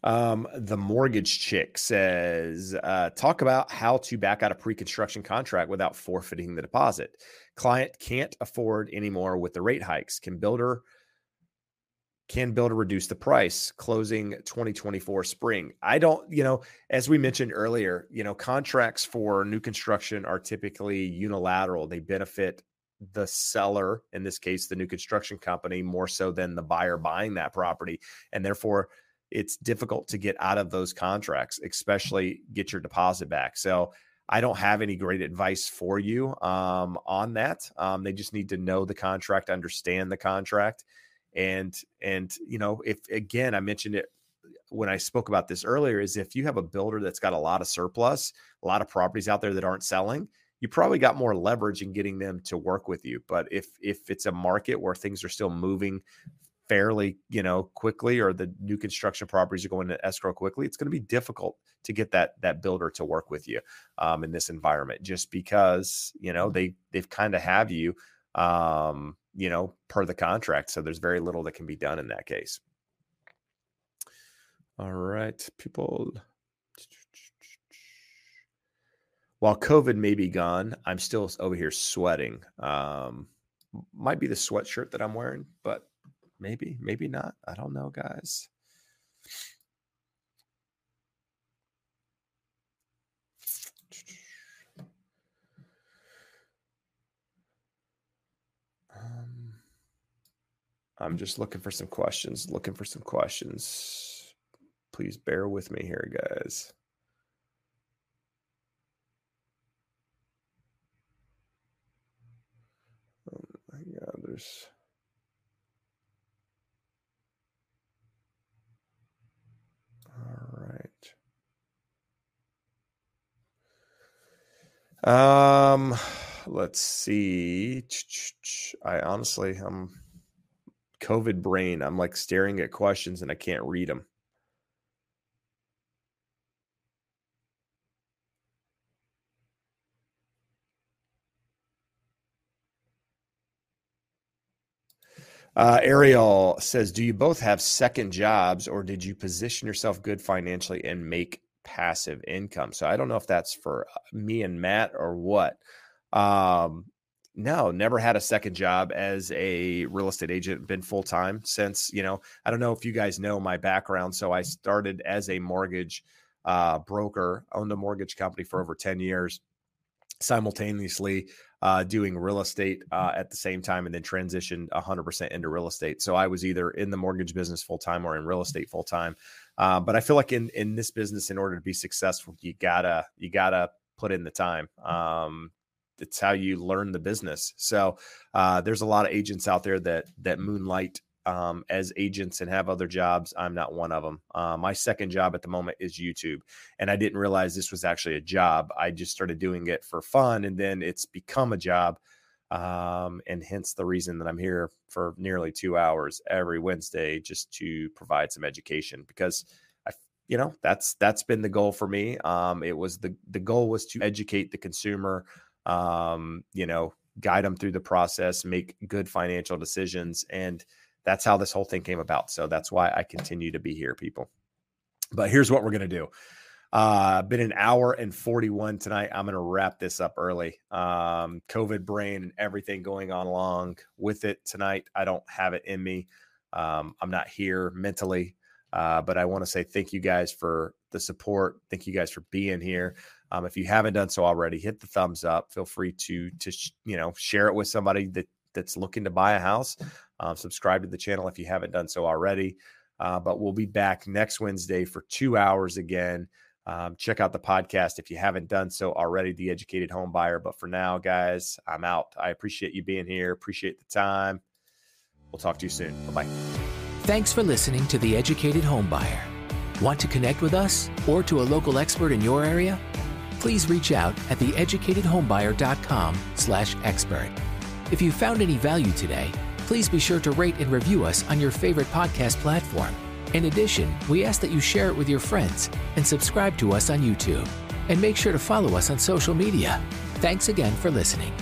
Um, the mortgage chick says, uh, talk about how to back out a pre-construction contract without forfeiting the deposit. Client can't afford anymore with the rate hikes. Can builder, can builder reduce the price closing twenty twenty-four spring? I don't, you know, as we mentioned earlier, you know, contracts for new construction are typically unilateral. They benefit the seller, in this case, the new construction company, more so than the buyer buying that property. And therefore, it's difficult to get out of those contracts, especially get your deposit back. So I don't have any great advice for you um, on that. Um, they just need to know the contract, understand the contract. And, and, you know, if, again, I mentioned it when I spoke about this earlier, is if you have a builder that's got a lot of surplus, a lot of properties out there that aren't selling, you probably got more leverage in getting them to work with you. But if, if it's a market where things are still moving fairly, you know, quickly, or the new construction properties are going to escrow quickly, it's going to be difficult to get that, that builder to work with you um, in this environment, just because, you know, they, they've kind of have you, um, you know, per the contract. So there's very little that can be done in that case. All right, people. While COVID may be gone, I'm still over here sweating. Um, might be the sweatshirt that I'm wearing, but maybe, maybe not. I don't know, guys. Um, I'm just looking for some questions, looking for some questions. Please bear with me here, guys. Oh my God, there's... All right. Um, let's see. I honestly, I'm COVID brain. I'm like staring at questions and I can't read them. Uh, Ariel says, do you both have second jobs or did you position yourself good financially and make passive income? So I don't know if that's for me and Matt or what. Um, no, never had a second job as a real estate agent, been full-time since, you know, I don't know if you guys know my background. So I started as a mortgage uh, broker, owned a mortgage company for over ten years, simultaneously Uh, doing real estate uh, at the same time, and then transitioned one hundred percent into real estate. So I was either in the mortgage business full-time or in real estate full-time. Uh, but I feel like in in this business, in order to be successful, you gotta you gotta put in the time. Um, it's how you learn the business. So uh, there's a lot of agents out there that that moonlight um, as agents and have other jobs. I'm not one of them. Uh, my second job at the moment is YouTube. And I didn't realize this was actually a job. I just started doing it for fun and then it's become a job. Um, and hence the reason that I'm here for nearly two hours every Wednesday, just to provide some education because I, you know, that's, that's been the goal for me. Um, it was the, the goal was to educate the consumer, um, you know, guide them through the process, make good financial decisions, and that's how this whole thing came about. So that's why I continue to be here, people. But here's what we're going to do. Uh, been an hour and forty-one tonight. I'm going to wrap this up early. Um, COVID brain and everything going on along with it tonight. I don't have it in me. Um, I'm not here mentally. Uh, but I want to say thank you guys for the support. Thank you guys for being here. Um, if you haven't done so already, hit the thumbs up. Feel free to, to sh- you know, share it with somebody that that's looking to buy a house. Um, subscribe to the channel if you haven't done so already. Uh, but we'll be back next Wednesday for two hours again. Um, check out the podcast if you haven't done so already, The Educated Home Buyer. But for now, guys, I'm out. I appreciate you being here. Appreciate the time. We'll talk to you soon. Bye-bye. Thanks for listening to The Educated Home Buyer. Want to connect with us or to a local expert in your area? Please reach out at theeducatedhomebuyer.com slash expert. If you found any value today, please be sure to rate and review us on your favorite podcast platform. In addition, we ask that you share it with your friends and subscribe to us on YouTube. And make sure to follow us on social media. Thanks again for listening.